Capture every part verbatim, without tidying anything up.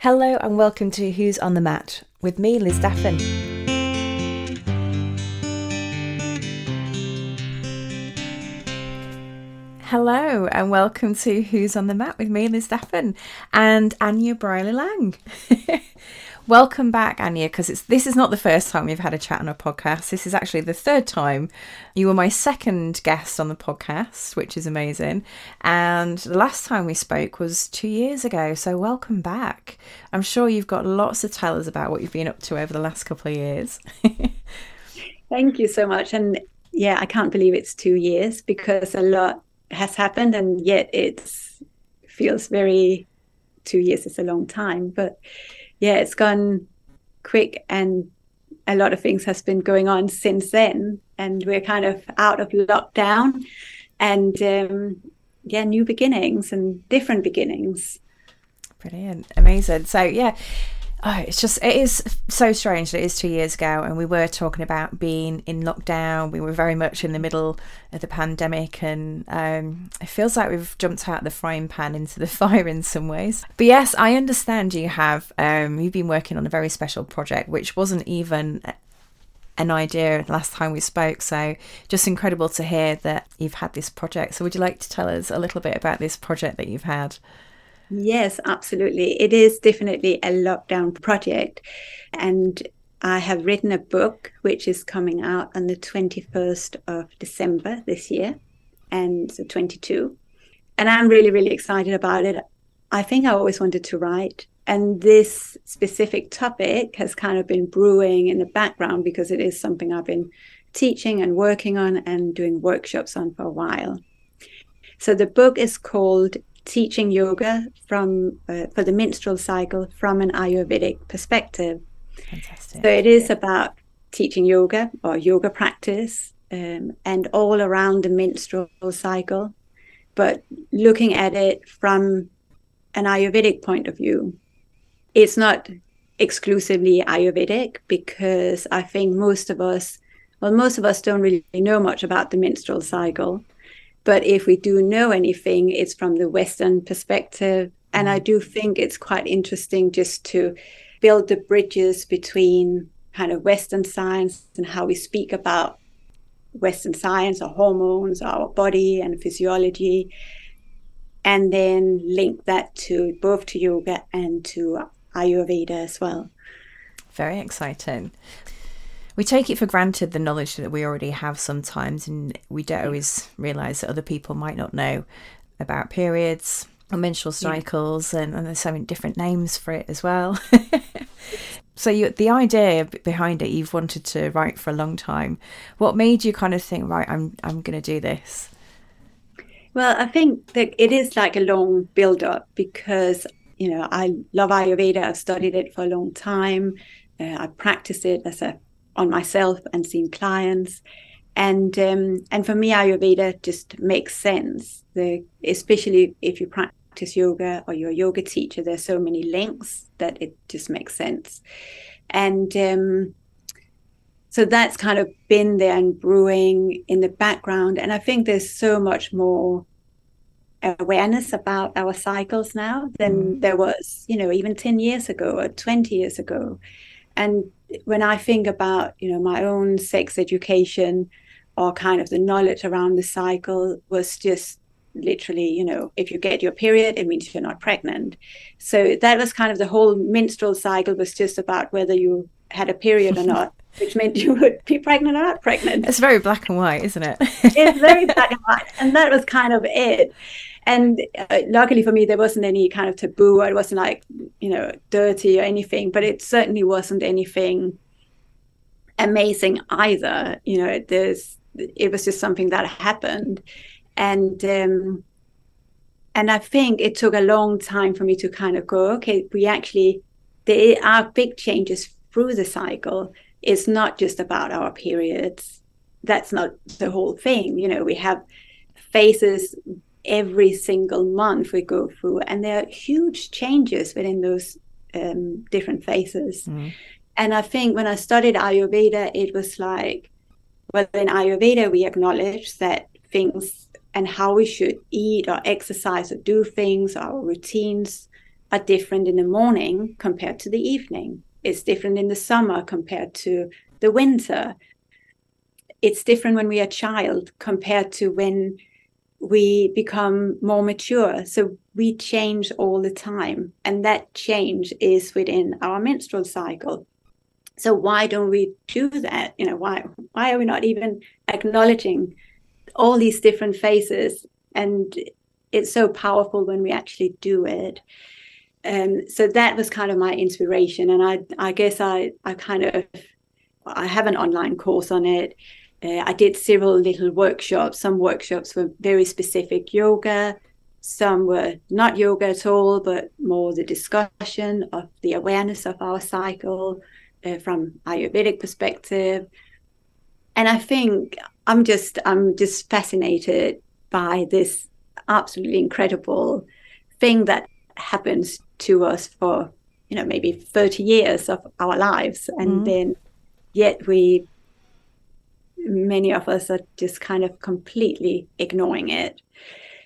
Hello and welcome to Who's on the Mat with me, Liz Daffen. Hello and welcome to Who's on the Mat with me, Liz Daffen, and Anya Brierley-Lang. Welcome back, Anya, because it's this is not the first time we've had a chat on a podcast. This is actually the third time. You were my second guest on the podcast, which is amazing. And the last time we spoke was two years ago. So welcome back. I'm sure you've got lots to tell us about what you've been up to over the last couple of years. Thank you so much. And yeah, I can't believe it's two years because a lot has happened, and yet it feels very two years is a long time, but yeah, it's gone quick, and a lot of things has been going on since then, and we're kind of out of lockdown, and um, yeah, new beginnings and different beginnings. Brilliant, amazing. So yeah, oh, it's just it is so strange that it is two years ago, and we were talking about being in lockdown. We were very much in the middle of the pandemic, and um, it feels like we've jumped out of the frying pan into the fire in some ways. But yes, I understand you have um, you've been working on a very special project, which wasn't even an idea last time we spoke. So just incredible to hear that you've had this project. So would you like to tell us a little bit about this project that you've had? Yes, absolutely. It is definitely a lockdown project. And I have written a book which is coming out on the twenty-first of December this year, and so twenty-two. And I'm really, really excited about it. I think I always wanted to write. And this specific topic has kind of been brewing in the background because it is something I've been teaching and working on and doing workshops on for a while. So the book is called Teaching Yoga from uh, for the Menstrual Cycle from an Ayurvedic Perspective. Fantastic. So it is about teaching yoga or yoga practice um, and all around the menstrual cycle, but looking at it from an Ayurvedic point of view. It's not exclusively Ayurvedic because I think most of us, well, most of us don't really know much about the menstrual cycle. But if we do know anything, it's from the Western perspective. And I do think it's quite interesting just to build the bridges between kind of Western science and how we speak about Western science or hormones, our body and physiology, and then link that to both to yoga and to Ayurveda as well. Very exciting. We take it for granted the knowledge that we already have sometimes, and we don't always realise that other people might not know about periods or menstrual cycles, yeah. and, and there's so many different names for it as well. So you, the idea behind it, you've wanted to write for a long time. What made you kind of think, right, I'm I'm going to do this? Well, I think that it is like a long build-up because, you know, I love Ayurveda. I've studied it for a long time. Uh, I practice it as a on myself and seen clients, and um, and for me Ayurveda just makes sense, the, especially if you practice yoga or you're a yoga teacher, there's so many links that it just makes sense. And um, so that's kind of been there and brewing in the background, and I think there's so much more awareness about our cycles now than mm. there was, you know, even ten years ago or twenty years ago. And when I think about, you know, my own sex education or kind of the knowledge around the cycle was just literally, you know, if you get your period, it means you're not pregnant. So that was kind of the whole menstrual cycle was just about whether you had a period or not, which meant you would be pregnant or not pregnant. It's very black and white, isn't it? It's very black and white. And that was kind of it. And uh, luckily for me, there wasn't any kind of taboo. It wasn't like, you know, dirty or anything, but it certainly wasn't anything amazing either. You know, it, there's, it was just something that happened. And um, and I think it took a long time for me to kind of go, okay, we actually, there are big changes through the cycle. It's not just about our periods. That's not the whole thing. You know, we have phases every single month we go through, and there are huge changes within those um, different phases. Mm. And I think when I studied Ayurveda, it was like, well, in Ayurveda, we acknowledge that things and how we should eat or exercise or do things, our routines are different in the morning compared to the evening. It's different in the summer compared to the winter. It's different when we are a child compared to when we become more mature. So we change all the time, and that change is within our menstrual cycle. So why don't we do that? You know, why why are we not even acknowledging all these different phases? And it's so powerful when we actually do it. Um, so that was kind of my inspiration. And I, I guess I, I kind of, I have an online course on it. Uh, I did several little workshops. Some workshops were very specific yoga. Some were not yoga at all, but more the discussion of the awareness of our cycle uh, from Ayurvedic perspective. And I think I'm just, I'm just fascinated by this absolutely incredible thing that happens to us for, you know, maybe thirty years of our lives. And mm. then yet we, many of us are just kind of completely ignoring it.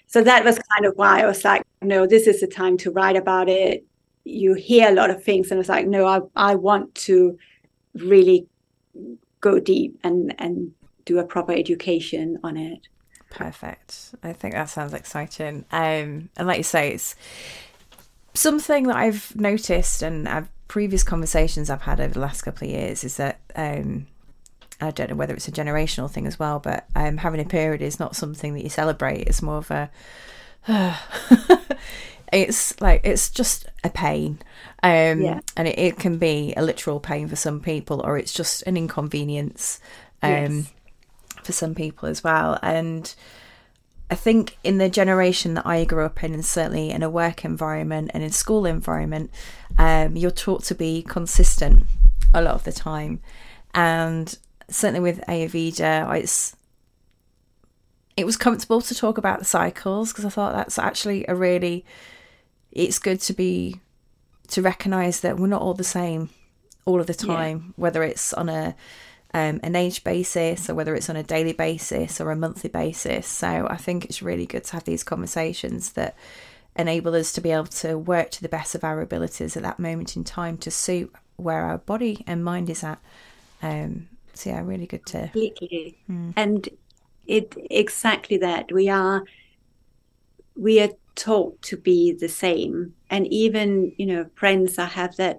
So that was kind of why I was like, no, this is the time to write about it. You hear a lot of things, and I was like, no, I I want to really go deep and, and do a proper education on it. Perfect. I think that sounds exciting. Um, and like you say, it's something that I've noticed, and I've, previous conversations I've had over the last couple of years is that, um, I don't know whether it's a generational thing as well, but um, having a period is not something that you celebrate. It's more of a, uh, it's like, it's just a pain. Um, yeah. And it, it can be a literal pain for some people, or it's just an inconvenience um, yes. for some people as well. And I think in the generation that I grew up in, and certainly in a work environment and in school environment, um, you're taught to be consistent a lot of the time. And certainly with Ayurveda, it's it was comfortable to talk about the cycles, because I thought that's actually a really, it's good to be, to recognise that we're not all the same all of the time, yeah. whether it's on a Um, an age basis, or whether it's on a daily basis or a monthly basis. So I think it's really good to have these conversations that enable us to be able to work to the best of our abilities at that moment in time to suit where our body and mind is at. Um, so yeah, really good to... Completely. Mm. And it exactly that. We are, we are taught to be the same. And even, you know, friends I have that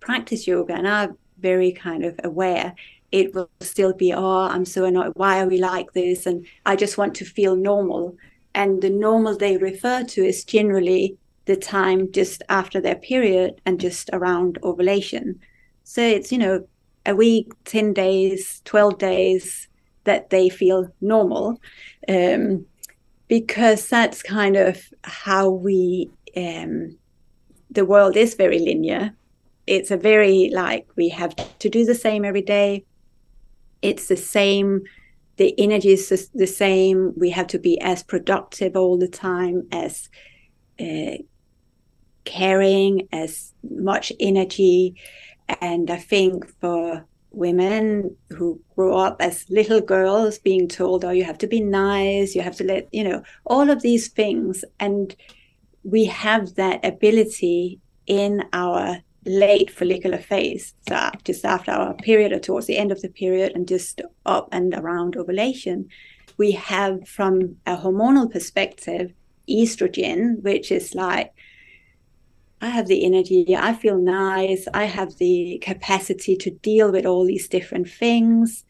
practice yoga and are very kind of aware, it will still be, oh, I'm so annoyed, why are we like this? And I just want to feel normal. And the normal they refer to is generally the time just after their period and just around ovulation. So it's, you know, a week, ten days, twelve days that they feel normal, um, because that's kind of how we, um, the world is very linear. It's a very, like, we have to do the same every day. It's the same. The energy is the same. We have to be as productive all the time, as uh, caring, as much energy. And I think for women who grew up as little girls being told, oh, you have to be nice, you have to let, you know, all of these things. And we have that ability in our late follicular phase, so just after our period or towards the end of the period and just up and around ovulation. We have, from a hormonal perspective, estrogen, which is like, I have the energy, I feel nice, I have the capacity to deal with all these different things.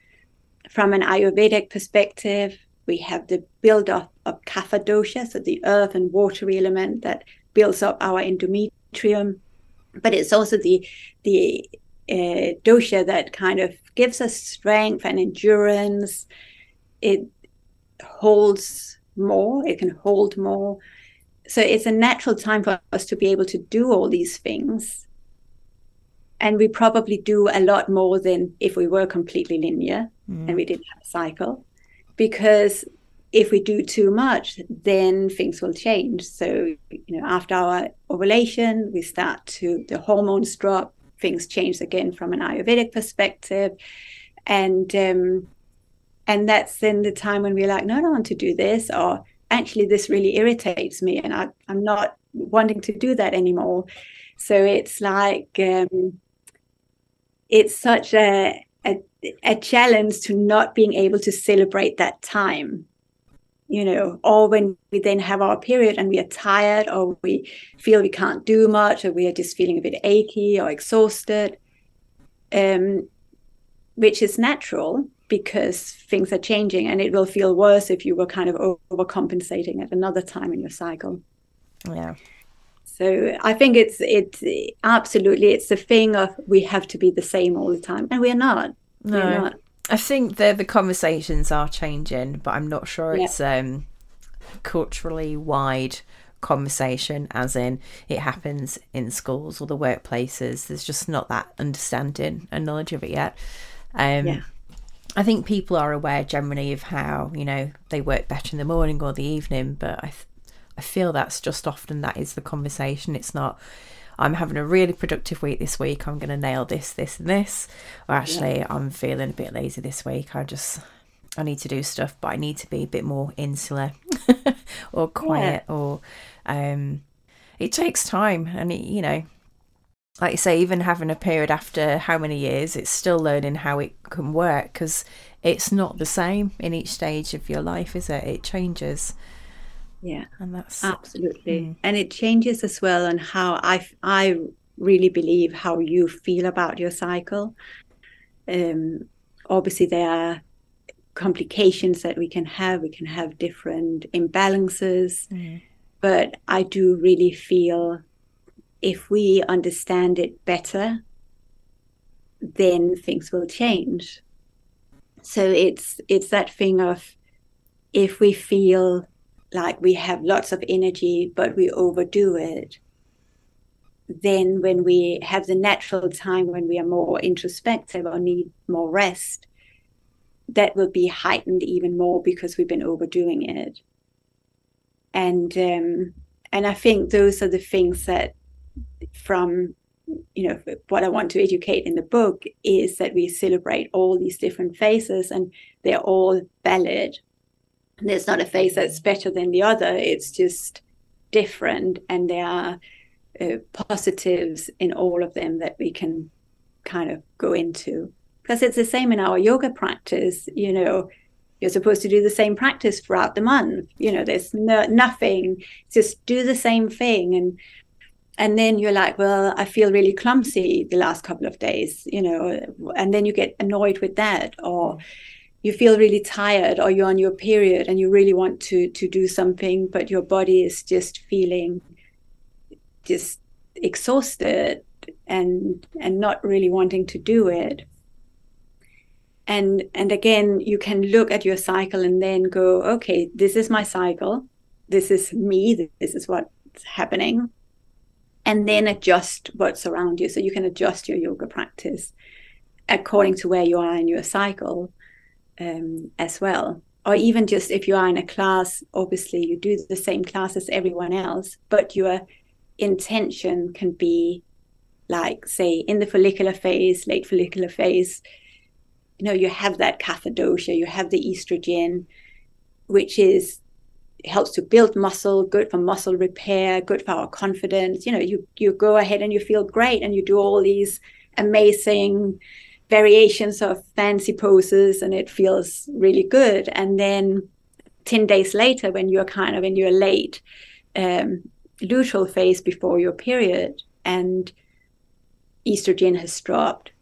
From an Ayurvedic perspective, we have the build-up of kapha dosha, so the earth and watery element that builds up our endometrium. But it's also the the uh, dosha that kind of gives us strength and endurance. It holds more. It can hold more. So it's a natural time for us to be able to do all these things. And we probably do a lot more than if we were completely linear mm. and we didn't have a cycle. Because if we do too much, then things will change. So, you know, after our ovulation, we start to, the hormones drop, things change again from an Ayurvedic perspective. And um, and that's then the time when we're like, no, I don't want to do this, or actually, this really irritates me, and I, I'm not wanting to do that anymore. So it's like, um, it's such a, a a challenge to not being able to celebrate that time, you know, or when we then have our period and we are tired, or we feel we can't do much, or we are just feeling a bit achy or exhausted, um, which is natural, because things are changing, and it will feel worse if you were kind of overcompensating at another time in your cycle. Yeah. So I think it's, it's absolutely, it's the thing of we have to be the same all the time, and we're not. No. We're not. I think the the conversations are changing, but I'm not sure it's yeah. um, culturally wide conversation, as in it happens in schools or the workplaces. There's just not that understanding and knowledge of it yet. Um, yeah. I think people are aware generally of how, you know, they work better in the morning or the evening, but I th- I feel that's just often that is the conversation. It's not, I'm having a really productive week this week, I'm going to nail this, this and this. Or actually, yeah. I'm feeling a bit lazy this week, I just, I need to do stuff, but I need to be a bit more insular or quiet yeah. or, um, it takes time. And, it, you know, like you say, even having a period after how many years, it's still learning how it can work, because it's not the same in each stage of your life, is it? It changes. Yeah, and that's absolutely. Mm. And it changes as well on how I, I really believe how you feel about your cycle. Um, obviously, there are complications that we can have. We can have different imbalances. Mm. But I do really feel if we understand it better, then things will change. So it's it's that thing of if we feel like we have lots of energy, but we overdo it, then when we have the natural time when we are more introspective or need more rest, that will be heightened even more because we've been overdoing it. And um, and I think those are the things that from, you know, what I want to educate in the book is that we celebrate all these different phases, and they're all valid. And there's not a phase that's better than the other. It's just different. And there are uh, positives in all of them that we can kind of go into. Because it's the same in our yoga practice. You know, you're supposed to do the same practice throughout the month. You know, there's no, nothing. Just do the same thing. And and then you're like, well, I feel really clumsy the last couple of days, you know. And then you get annoyed with that, or you feel really tired, or you're on your period and you really want to to do something, but your body is just feeling just exhausted and and not really wanting to do it. And and again, you can look at your cycle and then go, okay, this is my cycle. This is me. This is what's happening. And then adjust what's around you. So you can adjust your yoga practice according to where you are in your cycle. Um, as well, or even just if you are in a class, obviously you do the same class as everyone else, but your intention can be like, say, in the follicular phase, late follicular phase, you know, you have that kapha dosha, you have the estrogen, which is helps to build muscle, good for muscle repair, good for our confidence. You know, you you go ahead and you feel great, and you do all these amazing variations of fancy poses, and it feels really good. And then ten days later, when you're kind of in your late um, luteal phase before your period, and estrogen has dropped,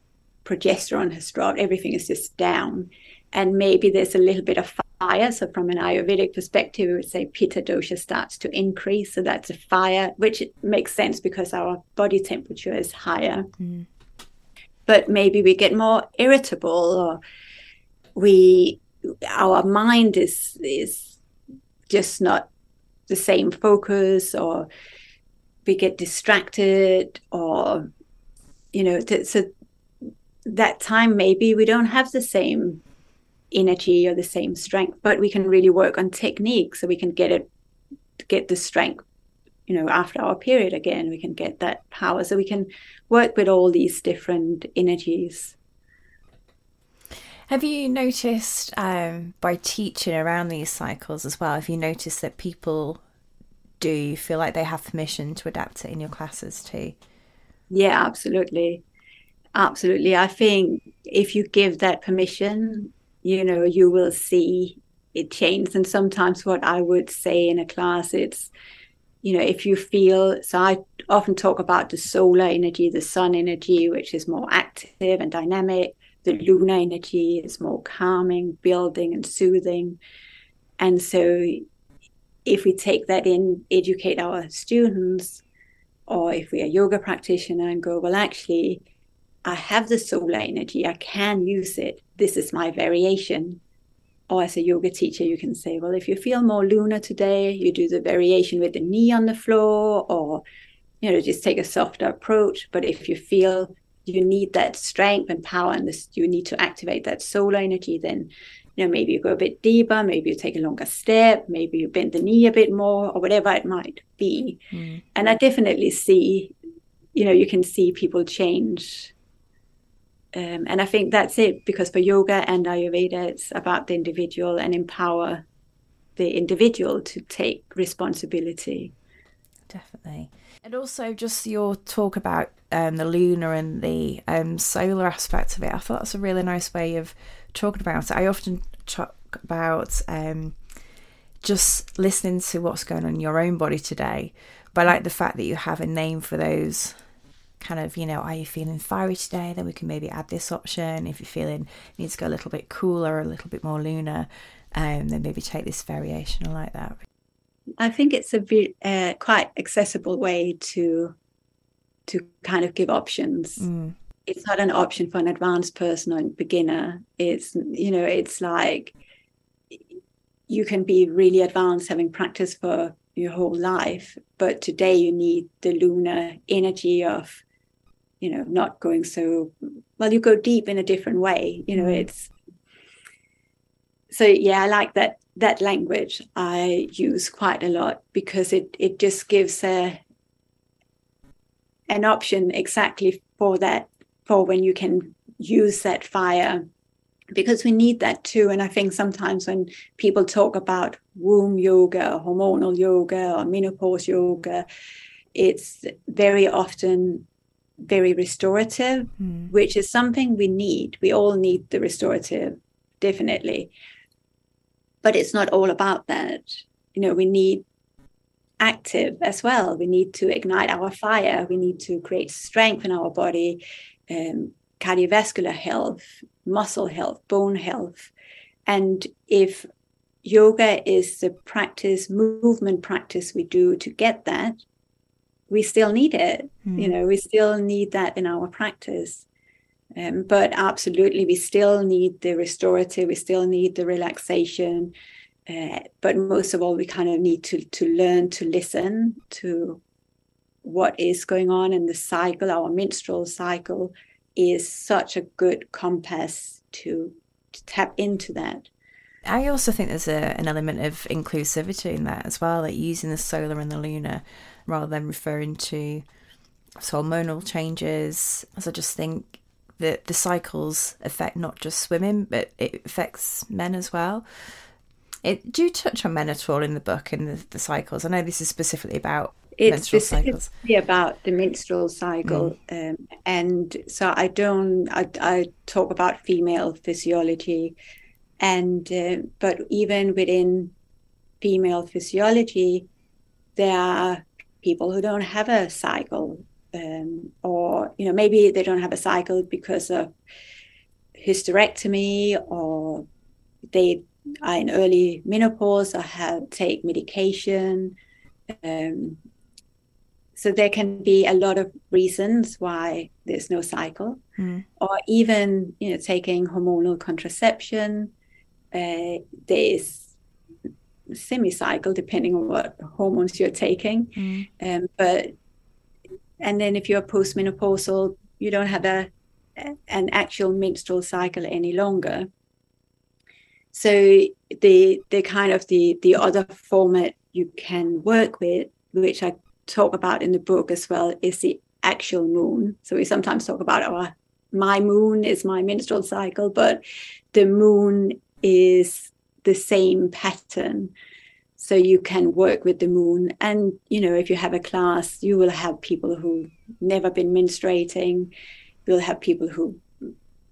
progesterone has dropped, everything is just down. And maybe there's a little bit of fire. So from an Ayurvedic perspective, we would say pitta dosha starts to increase. So that's a fire, which makes sense because our body temperature is higher. Mm. But maybe we get more irritable, or we, our mind is is just not the same focus, or we get distracted, or, you know, t- so that time maybe we don't have the same energy or the same strength, but we can really work on technique, so we can get it, get the strength, you know, after our period again, we can get that power. So we can work with all these different energies. Have you noticed um, by teaching around these cycles as well, have you noticed that people do feel like they have permission to adapt it in your classes too? Yeah, absolutely. Absolutely. I think if you give that permission, you know, you will see it change. And sometimes what I would say in a class, it's, you know, if you feel, so I often talk about the solar energy, the sun energy, which is more active and dynamic. The lunar energy is more calming, building and soothing. And so if we take that in, educate our students, or if we are a yoga practitioner and go, well, actually, I have the solar energy, I can use it. This is my variation. Or as a yoga teacher, you can say, well, if you feel more lunar today, you do the variation with the knee on the floor, or, you know, just take a softer approach. But if you feel you need that strength and power and this, you need to activate that solar energy, then, you know, maybe you go a bit deeper, maybe you take a longer step, maybe you bend the knee a bit more, or whatever it might be. Mm. And I definitely see, you know, you can see people change. Um, and I think that's it, because for yoga and Ayurveda, it's about the individual and empower the individual to take responsibility. Definitely. And also just your talk about um, the lunar and the um, solar aspect of it, I thought that's a really nice way of talking about it. I often talk about um, just listening to what's going on in your own body today. But I like the fact that you have a name for those. Kind of, you know, are you feeling fiery today? Then we can maybe add this option. If you're feeling need to go a little bit cooler, a little bit more lunar, um, then maybe take this variation. I like that. I think it's a bit, uh, quite accessible way to to kind of give options. Mm. It's not an option for an advanced person or a beginner. It's, you know, it's like you can be really advanced having practiced for your whole life, but today you need the lunar energy of, you know, not going so well, you go deep in a different way, you know. It's so, yeah, I like that that language I use quite a lot, because it it just gives a an option exactly for that, for when you can use that fire, because we need that too. And I think sometimes when people talk about womb yoga or hormonal yoga or menopause yoga, it's very often very restorative, mm. which is something we need. We all need the restorative, definitely. But it's not all about that. You know, we need active as well. We need to ignite our fire. We need to create strength in our body, um, cardiovascular health, muscle health, bone health. And if yoga is the practice, movement practice we do to get that, we still need it. Mm. You know, we still need that in our practice. Um, but absolutely, we still need the restorative, we still need the relaxation. Uh, but most of all, we kind of need to, to learn to listen to what is going on in the cycle. Our menstrual cycle is such a good compass to, to tap into that. I also think there's a, an element of inclusivity in that as well, like using the solar and the lunar rather than referring to hormonal changes. As I just think that the cycles affect not just women, but it affects men as well. It, do you touch on men at all in the book and the, the cycles? I know this is specifically about It's specifically about the menstrual cycle, mm. um, and so I don't. I, I talk about female physiology, and uh, but even within female physiology, there are people who don't have a cycle, um, or you know maybe they don't have a cycle because of hysterectomy, or they are in early menopause or have take medication. Um, So there can be a lot of reasons why there's no cycle, mm. or even, you know, taking hormonal contraception. Uh, there's semi-cycle depending on what hormones you're taking. Mm. Um, but and then if you're postmenopausal, you don't have a an actual menstrual cycle any longer. So the the kind of the the other format you can work with, which I talk about in the book as well, is the actual moon. So we sometimes talk about our my moon is my menstrual cycle, but the moon is the same pattern. So you can work with the moon. And, you know, if you have a class, you will have people who never been menstruating. You'll have people who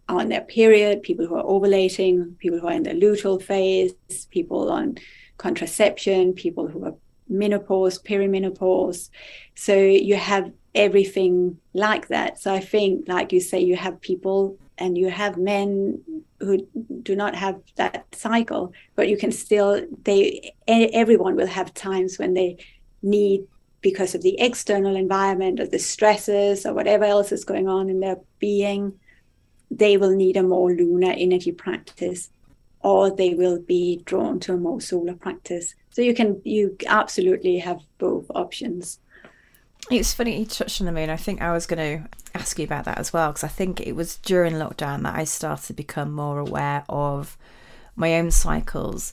are on their period, people who are ovulating, people who are in the luteal phase, people on contraception, people who are menopause, perimenopause. So you have everything like that. So I think, like you say, you have people and you have men who do not have that cycle, but you can still, they, everyone will have times when they need, because of the external environment or the stresses or whatever else is going on in their being, they will need a more lunar energy practice, or they will be drawn to a more solar practice. So you can, you absolutely have both options. It's funny you touched on the moon. I think I was going to ask you about that as well, because I think it was during lockdown that I started to become more aware of my own cycles.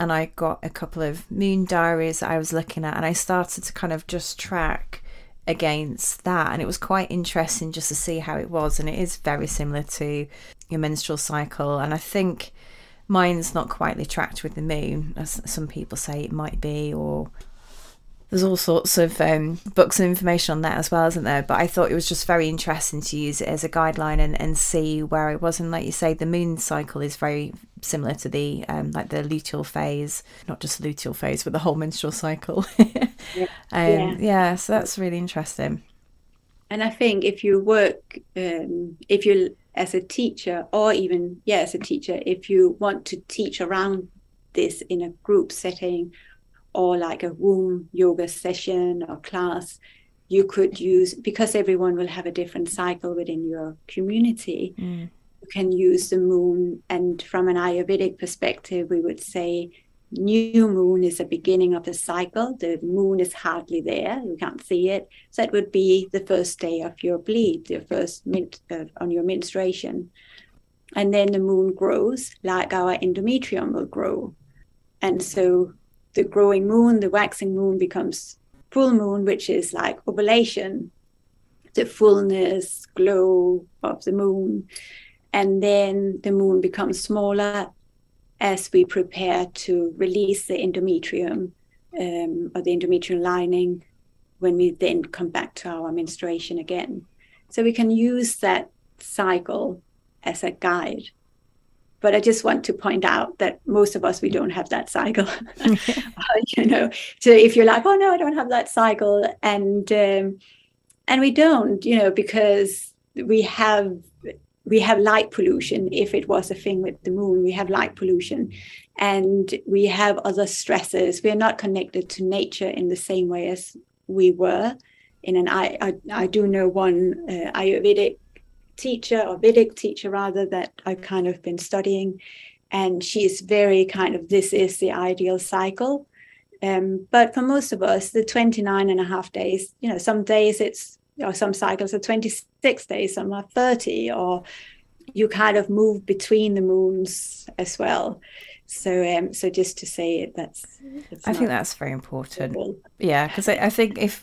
And I got a couple of moon diaries that I was looking at, and I started to kind of just track against that. And it was quite interesting just to see how it was. And it is very similar to your menstrual cycle. And I think mine's not quite tracked with the moon, as some people say it might be, or... There's all sorts of um, books and information on that as well, isn't there? But I thought it was just very interesting to use it as a guideline and, and see where it was. And like you say, the moon cycle is very similar to the um, like the luteal phase, not just the luteal phase, but the whole menstrual cycle. yeah. Um, yeah. yeah, so that's really interesting. And I think if you work, um, if you as a teacher or even, yeah, as a teacher, if you want to teach around this in a group setting, or like a womb yoga session or class, you could use, because everyone will have a different cycle within your community, mm. you can use the moon. And from an Ayurvedic perspective, we would say new moon is the beginning of the cycle. The moon is hardly there, you can't see it. So it would be the first day of your bleed, your first min- uh, on your menstruation. And then the moon grows like our endometrium will grow. And so the growing moon, the waxing moon becomes full moon, which is like ovulation, the fullness, glow of the moon. And then the moon becomes smaller as we prepare to release the endometrium um, or the endometrial lining when we then come back to our menstruation again. So we can use that cycle as a guide. But I just want to point out that most of us, we don't have that cycle, you know. So if you're like, oh, no, I don't have that cycle. And um, and we don't, you know, because we have we have light pollution. If it was a thing with the moon, we have light pollution and we have other stresses. We are not connected to nature in the same way as we were. In an I, I, I do know one uh, Ayurvedic teacher or Vedic teacher rather that I've kind of been studying, and she's very kind of, this is the ideal cycle, um but for most of us the twenty-nine and a half days, you know, some days it's, or some cycles are twenty-six days, some are thirty, or you kind of move between the moons as well. So um so just to say it, that's I think that's very important. Simple. Yeah, because I, I think if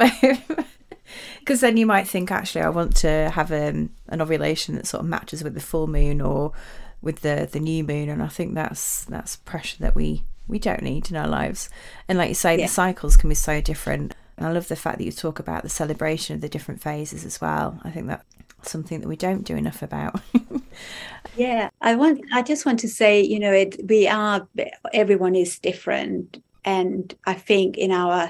because then you might think, actually, I want to have um, an ovulation that sort of matches with the full moon or with the, the new moon. And I think that's that's pressure that we, we don't need in our lives. And like you say, yeah. The cycles can be so different. And I love the fact that you talk about the celebration of the different phases as well. I think that's something that we don't do enough about. yeah, I want. I just want to say, you know, it, we are, everyone is different. And I think in our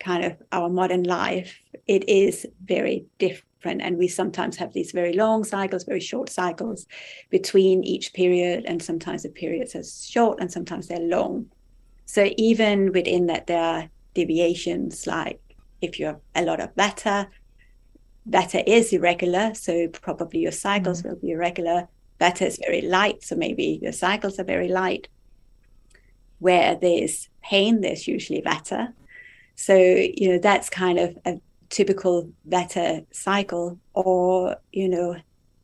kind of our modern life, it is very different, and we sometimes have these very long cycles, very short cycles between each period, and sometimes the periods are short and sometimes they're long. So even within that there are deviations, like if you have a lot of vata, vata is irregular, so probably your cycles mm. will be irregular. Vata is very light, so maybe your cycles are very light. Where there's pain, there's usually vata. So, you know, that's kind of a typical vata cycle. Or, you know,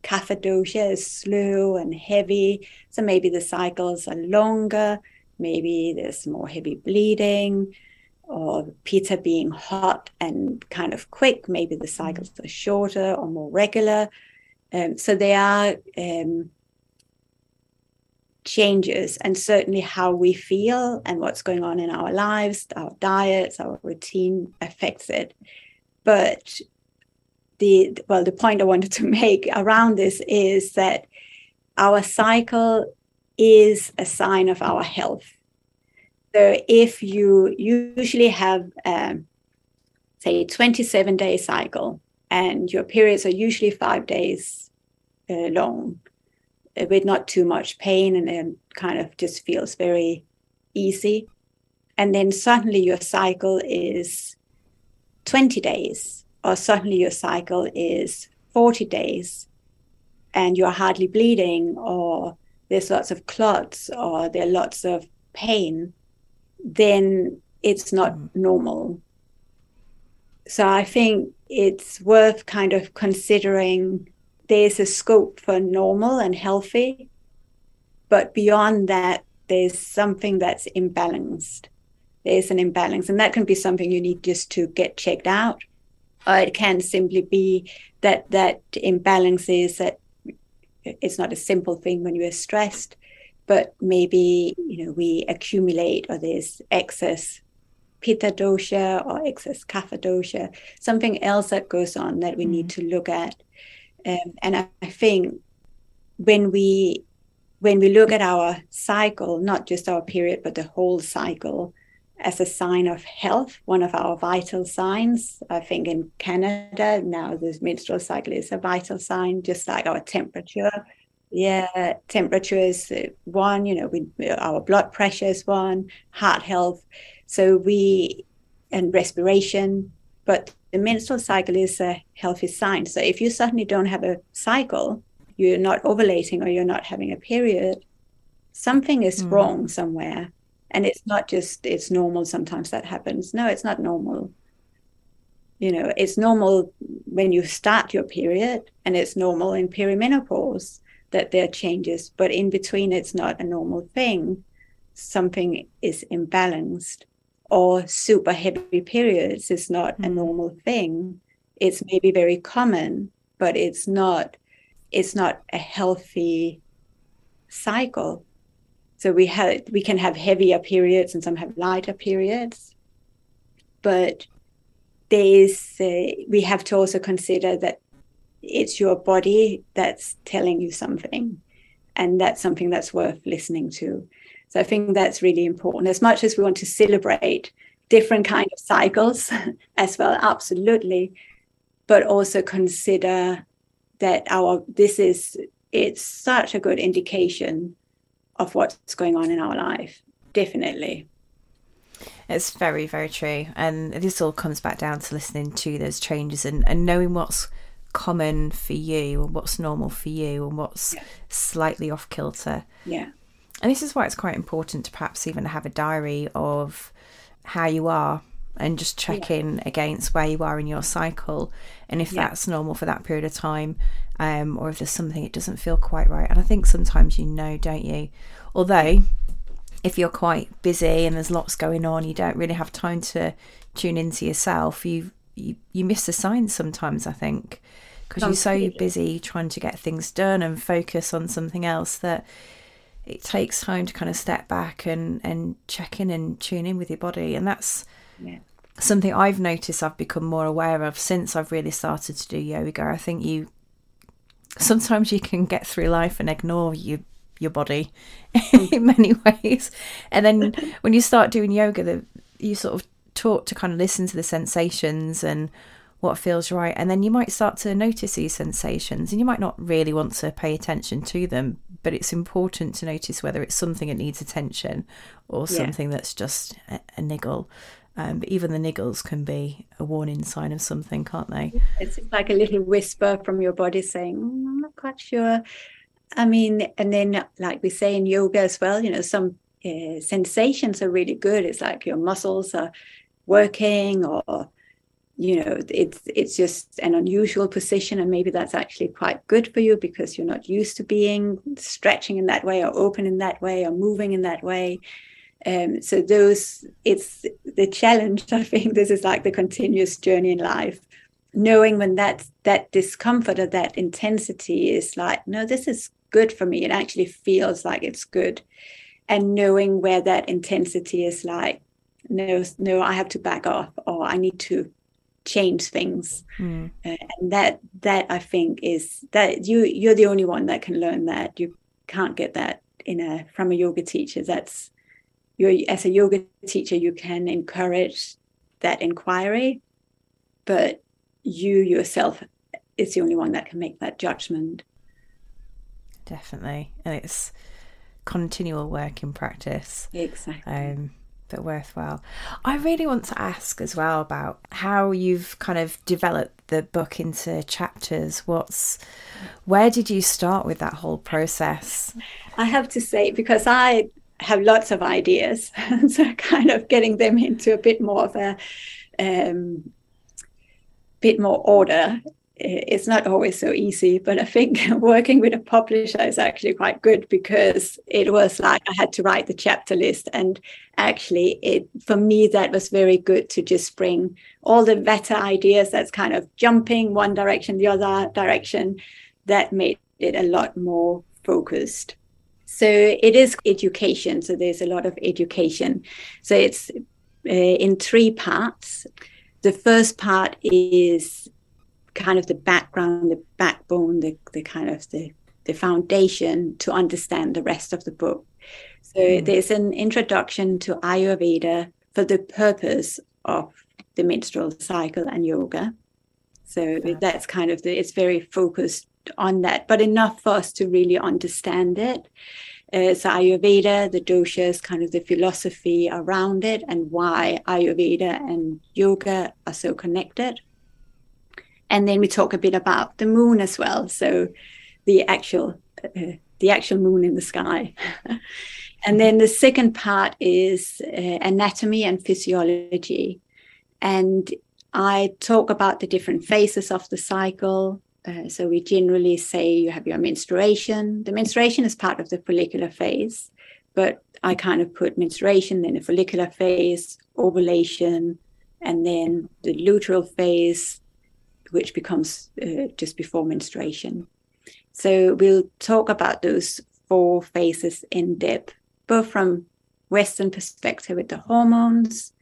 kapha dosha is slow and heavy. So maybe the cycles are longer. Maybe there's more heavy bleeding, or pitta being hot and kind of quick. Maybe the cycles are shorter or more regular. Um, so they are um, changes, and certainly how we feel and what's going on in our lives, our diets, our routine affects it. But the well, the point I wanted to make around this is that our cycle is a sign of our health. So if you usually have, um, say, a twenty-seven day cycle, and your periods are usually five days uh, long, with not too much pain, and then kind of just feels very easy. And then suddenly your cycle is twenty days, or suddenly your cycle is forty days, and you're hardly bleeding, or there's lots of clots, or there are lots of pain, then it's not mm. normal. So I think it's worth kind of considering there's a scope for normal and healthy, but beyond that, there's something that's imbalanced. There's an imbalance, and that can be something you need just to get checked out, or it can simply be that that imbalance is that it's not a simple thing when you're stressed, but maybe, you know, we accumulate, or there's excess pitta dosha or excess kapha dosha, something else that goes on that we mm-hmm. need to look at. Um, and I, I think when we when we look at our cycle, not just our period, but the whole cycle as a sign of health, one of our vital signs, I think in Canada now this menstrual cycle is a vital sign, just like our temperature. Yeah, temperature is one, you know, we, our blood pressure is one, heart health, so we, and respiration, but the menstrual cycle is a healthy sign. So if you suddenly don't have a cycle, you're not ovulating, or you're not having a period, something is mm. wrong somewhere. And it's not just, it's normal, sometimes that happens. No, it's not normal. You know, it's normal when you start your period, and it's normal in perimenopause that there are changes, but in between it's not a normal thing. Something is imbalanced, or super heavy periods is not mm. a normal thing. It's maybe very common, but it's not, it's not a healthy cycle. So we have, we can have heavier periods, and some have lighter periods, but there is, uh, we have to also consider that it's your body that's telling you something, and that's something that's worth listening to. So I think that's really important. As much as we want to celebrate different kinds of cycles as well, absolutely, but also consider that our this is, it's such a good indication of what's going on in our life. Definitely. It's very, very true. And this all comes back down to listening to those changes, and, and knowing what's common for you, and what's normal for you, and what's yeah. slightly off kilter. Yeah. And this is why it's quite important to perhaps even have a diary of how you are, and just check yeah. in against where you are in your cycle, and if yeah. that's normal for that period of time, um, or if there's something that doesn't feel quite right. And I think sometimes you know, don't you? Although if you're quite busy and there's lots going on, you don't really have time to tune into yourself. You you, you miss the signs sometimes, I think, because you're so busy trying to get things done and focus on something else that it takes time to kind of step back and, and check in and tune in with your body. And that's yeah. something I've noticed I've become more aware of since I've really started to do yoga. I think you sometimes you can get through life and ignore you, your body in many ways. And then when you start doing yoga, the, you sort of taught to kind of listen to the sensations and what feels right. And then you might start to notice these sensations, and you might not really want to pay attention to them, but it's important to notice whether it's something that needs attention or yeah. something that's just a, a niggle. Um, but even the niggles can be a warning sign of something, can't they? It's like a little whisper from your body saying, mm, I'm not quite sure. I mean, and then like we say in yoga as well, you know, some uh, sensations are really good. It's like your muscles are working, or, you know, it's it's just an unusual position, and maybe that's actually quite good for you because you're not used to being stretching in that way, or open in that way, or moving in that way. Um, so those, it's the challenge, I think. This is like the continuous journey in life knowing when that that discomfort or that intensity is like, no, this is good for me. It actually feels like it's good. And knowing where that intensity is like, no, no, I have to back off, or I need to change things. Mm. Uh, and that that I think is that you you're the only one that can learn that. You can't get that in a from a yoga teacher. That's you as a yoga teacher, you can encourage that inquiry, but you yourself is the only one that can make that judgment. Definitely. And it's continual work in practice. Exactly. Um, but worthwhile. I really want to ask as well about how you've kind of developed the book into chapters. What's, where did you start with that whole process? I have to say, because I have lots of ideas, so kind of getting them into a bit more of a um, bit more order. It's not always so easy, but I think working with a publisher is actually quite good, because it was like I had to write the chapter list, and actually it for me that was very good to just bring all the vata ideas that's kind of jumping one direction, the other direction, that made it a lot more focused. So it is education, so there's a lot of education. So it's uh, in three parts. The first part is kind of the background, the backbone, the, the kind of the, the foundation to understand the rest of the book. So mm. there's an introduction to Ayurveda for the purpose of the menstrual cycle and yoga. So wow. that's kind of the, it's very focused on that, but enough for us to really understand it. Uh, so Ayurveda, the doshas, kind of the philosophy around it, and why Ayurveda and yoga are so connected. And then we talk a bit about the moon as well. So the actual uh, the actual moon in the sky. And then the second part is uh, anatomy and physiology. And I talk about the different phases of the cycle. Uh, so we generally say you have your menstruation. The menstruation is part of the follicular phase, but I kind of put menstruation, then the follicular phase, ovulation, and then the luteal phase, which becomes uh, just before menstruation. So we'll talk about those four phases in depth, both from Western perspective with the hormones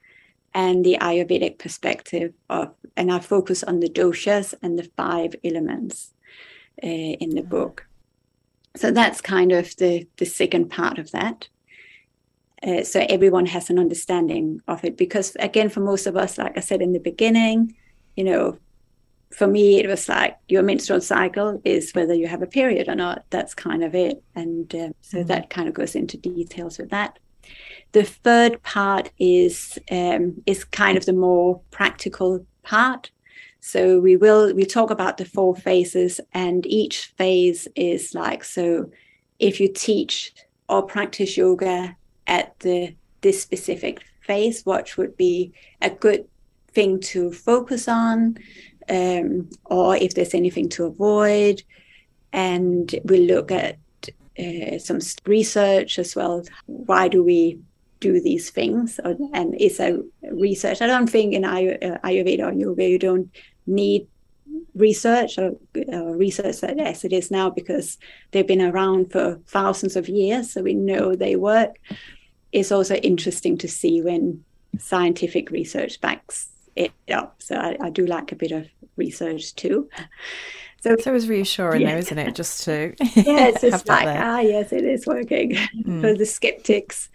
and the Ayurvedic perspective of, and I focus on the doshas and the five elements uh, in the book. So that's kind of the, the second part of that. Uh, so everyone has an understanding of it, because again, for most of us, like I said in the beginning, you know, for me, it was like your menstrual cycle is whether you have a period or not. That's kind of it. And um, so mm-hmm. that kind of goes into details with that. The third part is um, is kind of the more practical part. So we will we talk about the four phases, and each phase is like, so if you teach or practice yoga at the this specific phase, what would be a good thing to focus on? Um, or if there's anything to avoid. And we look at uh, some research as well. Why do we do these things? Or, and is there research? I don't think in Ayurveda or yoga you don't need research or, or research as it is now, because they've been around for thousands of years, so we know they work. It's also interesting to see when scientific research backs it up. So I, I do like a bit of research too. So, so it was reassuring yeah. though, isn't it? Just to yeah, it's just like, ah, yes, it is working mm. for the skeptics.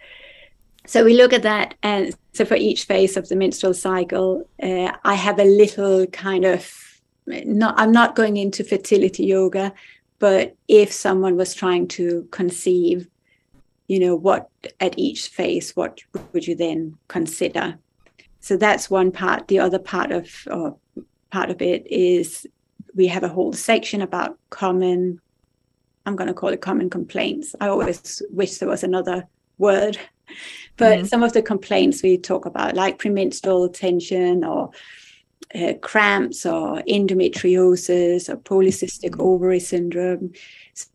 So we look at that. And so for each phase of the menstrual cycle, uh, I have a little kind of, not, I'm not going into fertility yoga, but if someone was trying to conceive, you know, what at each phase, what would you then consider? So that's one part. The other part of or part of it is we have a whole section about common, I'm going to call it common complaints. I always wish there was another word. But mm-hmm. some of the complaints we talk about, like premenstrual tension or uh, cramps or endometriosis or polycystic ovary syndrome.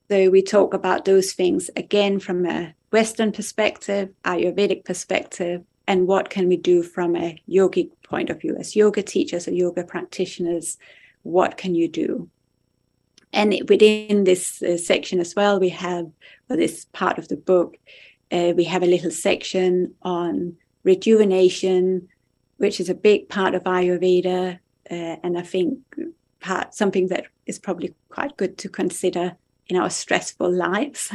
So we talk about those things, again, from a Western perspective, Ayurvedic perspective, and what can we do from a yogic point of view as yoga teachers and yoga practitioners? What can you do? And within this uh, section as well, we have, for this part of the book, uh, we have a little section on rejuvenation, which is a big part of Ayurveda, uh, and I think part something that is probably quite good to consider in our stressful lives.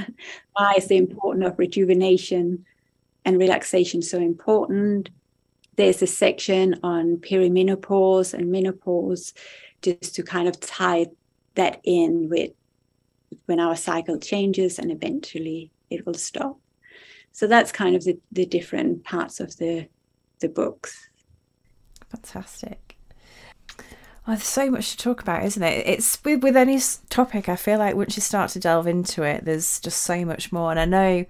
Why is the importance of rejuvenation and relaxation so important? There's a section on perimenopause and menopause, just to kind of tie that in with when our cycle changes and eventually it will stop. So that's kind of the, the different parts of the the books. Fantastic. Well, there's so much to talk about, isn't it? It's with, with any topic, I feel like once you start to delve into it, there's just so much more. And I know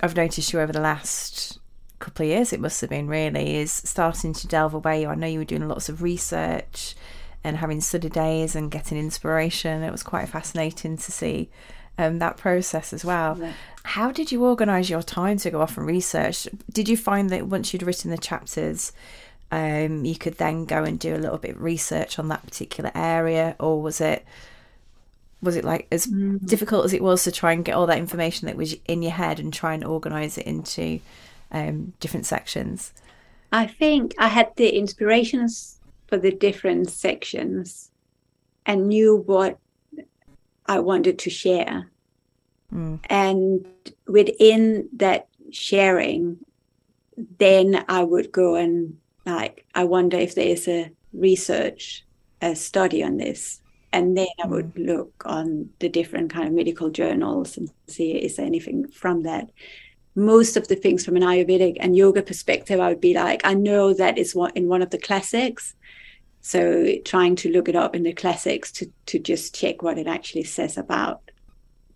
I've noticed you over the last couple of years, it must have been really, is starting to delve away. I know you were doing lots of research and having study days and getting inspiration. It was quite fascinating to see um, that process as well. Yeah. How did you organise your time to go off and research? Did you find that once you'd written the chapters, um, you could then go and do a little bit of research on that particular area? Or was it was it like as mm. difficult as it was to try and get all that information that was in your head and try and organise it into um, different sections? I think I had the inspirations for the different sections and knew what I wanted to share. Mm. And within that sharing, then I would go and like, I wonder if there's a research, a study on this. And then I would mm. look on the different kind of medical journals and see, is there anything from that? Most of the things from an Ayurvedic and yoga perspective, I would be like, I know that is what in one of the classics. So trying to look it up in the classics to, to just check what it actually says about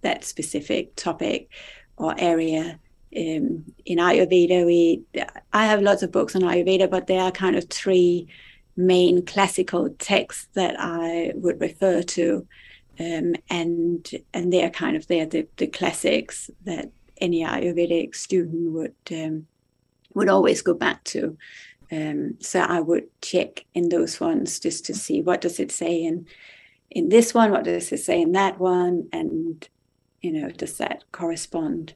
that specific topic or area. Um, in Ayurveda, we I have lots of books on Ayurveda, but there are kind of three main classical texts that I would refer to. Um, and and they are kind of they're the, the classics that any Ayurvedic student would um, would always go back to. Um, so I would check in those ones just to see what does it say in in this one, what does it say in that one, and you know, does that correspond?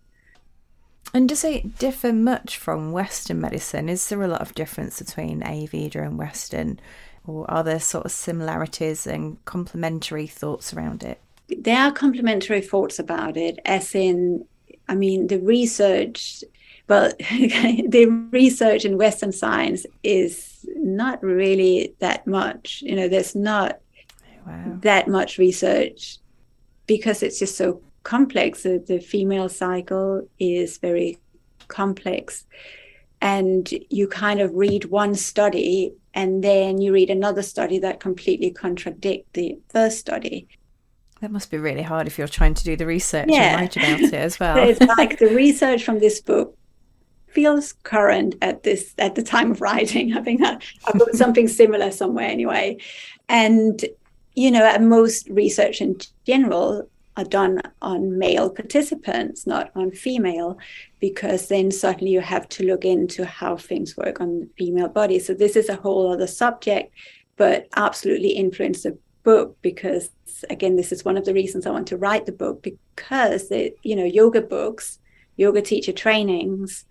And does it differ much from Western medicine? Is there a lot of difference between Ayurveda and Western, or are there sort of similarities and complementary thoughts around it? There are complementary thoughts about it, as in, I mean, the research, well, the research in Western science is not really that much. You know, there's not wow. that much research because it's just so complex. The, the female cycle is very complex. And you kind of read one study and then you read another study that completely contradicts the first study. That must be really hard if you're trying to do the research yeah. and write about it as well. So it's like the research from this book feels current at this at the time of writing. I think I, I put something similar somewhere anyway. And, you know, most research in general are done on male participants, not on female, because then suddenly you have to look into how things work on the female body. So this is a whole other subject, but absolutely influenced the book because, again, this is one of the reasons I want to write the book, because the, you know, yoga books, yoga teacher trainings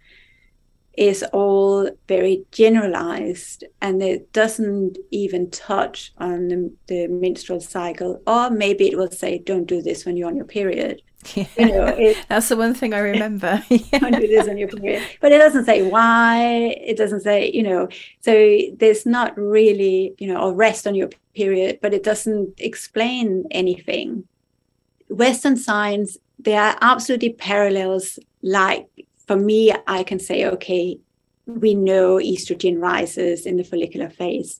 is all very generalized and it doesn't even touch on the, the menstrual cycle, or maybe it will say don't do this when you're on your period. Yeah. You know, it, that's the one thing I remember. Don't do this on your period. But it doesn't say why, it doesn't say, you know, so there's not really, you know, or rest on your period, but it doesn't explain anything. Western science, there are absolutely parallels. Like for me, I can say, okay, we know estrogen rises in the follicular phase.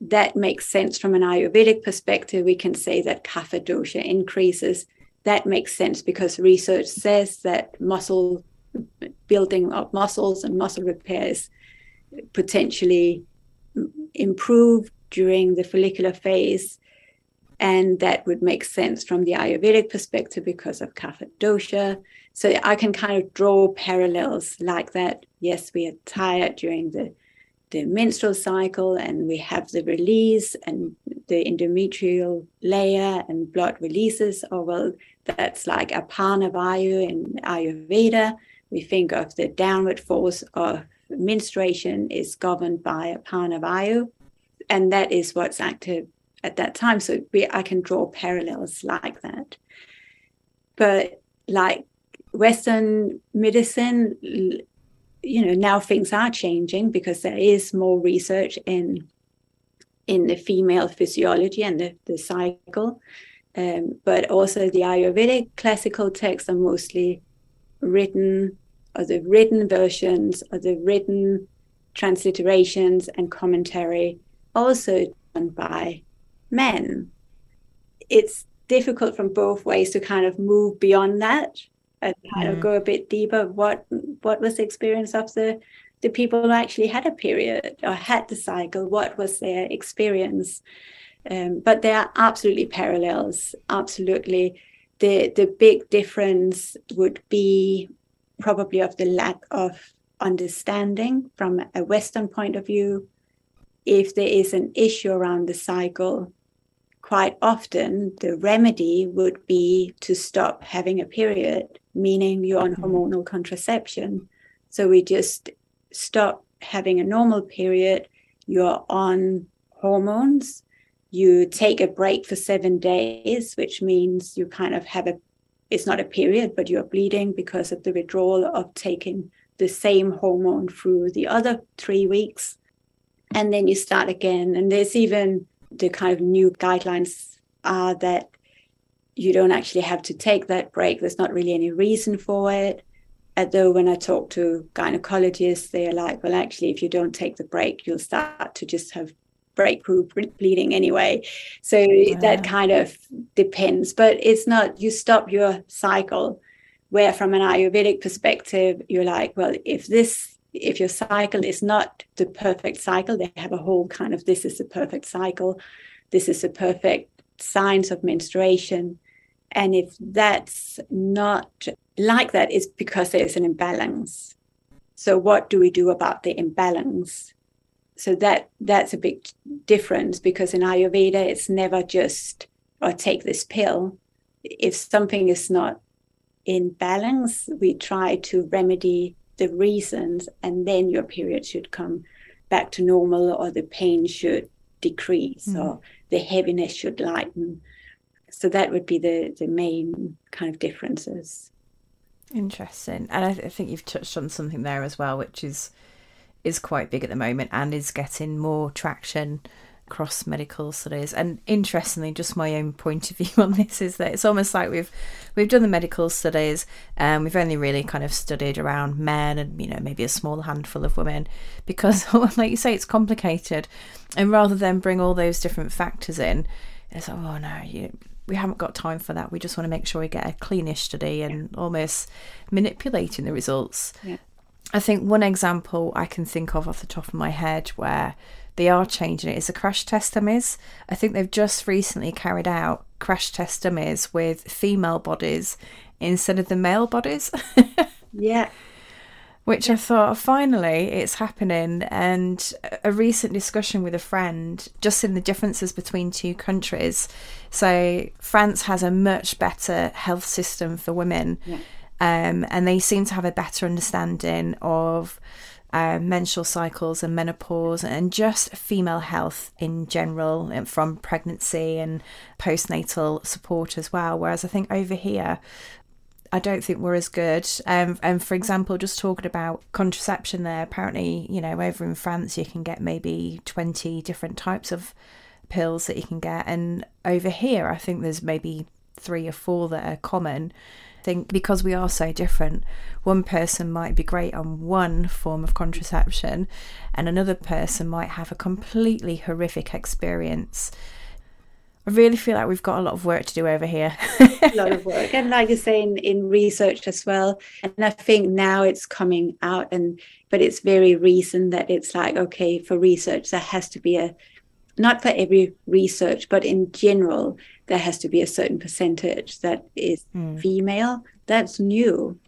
That makes sense from an Ayurvedic perspective. We can say that kapha dosha increases. That makes sense because research says that muscle building of muscles and muscle repair is potentially improved during the follicular phase. And that would make sense from the Ayurvedic perspective because of kapha dosha. So I can kind of draw parallels like that. Yes, we are tired during the, the menstrual cycle, and we have the release and the endometrial layer and blood releases. Or well, that's like apana vayu in Ayurveda. We think of the downward force of menstruation is governed by apana vayu, and that is what's active at that time. So we, I can draw parallels like that. But like Western medicine, you know, now things are changing because there is more research in in the female physiology and the, the cycle. Um, but also the Ayurvedic classical texts are mostly written, or the written versions, or the written transliterations and commentary also done by men. It's difficult from both ways to kind of move beyond that and kind mm. of go a bit deeper. What what was the experience of the, the people who actually had a period or had the cycle? What was their experience? Um, but there are absolutely parallels. Absolutely. The, the big difference would be probably of the lack of understanding from a Western point of view. If there is an issue around the cycle, quite often the remedy would be to stop having a period, meaning you're on mm-hmm. hormonal contraception. So we just stop having a normal period, you're on hormones, you take a break for seven days, which means you kind of have a, it's not a period, but you're bleeding because of the withdrawal of taking the same hormone through the other three weeks. And then you start again. And there's even the kind of new guidelines are that you don't actually have to take that break. There's not really any reason for it. Although when I talk to gynecologists, they're like, well, actually, if you don't take the break, you'll start to just have breakthrough bleeding anyway. So yeah. that kind of depends, but it's not, you stop your cycle, where from an Ayurvedic perspective, you're like, well, if this, if your cycle is not the perfect cycle, they have a whole kind of, this is the perfect cycle, this is the perfect signs of menstruation. And if that's not like that, it's because there's an imbalance. So what do we do about the imbalance? So that that's a big difference, because in Ayurveda, it's never just, or take this pill. If something is not in balance, we try to remedy the reasons, and then your period should come back to normal, or the pain should decrease, mm. or the heaviness should lighten. So that would be the, the main kind of differences. Interesting. And I, th- I think you've touched on something there as well, which is, is quite big at the moment and is getting more traction across medical studies. And interestingly, just my own point of view on this is that it's almost like we've we've done the medical studies and we've only really kind of studied around men and, you know, maybe a small handful of women, because like you say, it's complicated. And rather than bring all those different factors in, it's like, oh no, you, we haven't got time for that. We just want to make sure we get a cleanish study, and almost manipulating the results. Yeah. I think one example I can think of off the top of my head where they are changing it is the crash test dummies. I think they've just recently carried out crash test dummies with female bodies instead of the male bodies. Yeah. Which I thought, finally, it's happening. And a recent discussion with a friend, just in the differences between two countries. So France has a much better health system for women. Yeah. Um, and they seem to have a better understanding of uh, menstrual cycles and menopause and just female health in general, and from pregnancy and postnatal support as well. Whereas I think over here, I don't think we're as good. Um, and for example, just talking about contraception there, apparently, you know, over in France, you can get maybe twenty different types of pills that you can get. And over here, I think there's maybe three or four that are common. Think because we are so different, one person might be great on one form of contraception and another person might have a completely horrific experience. I really feel like we've got a lot of work to do over here. A lot of work, and like you say, in, in research as well. And I think now it's coming out, and but it's very recent that it's like, okay, for research there has to be a not for every research, but in general, there has to be a certain percentage that is mm. female. That's new.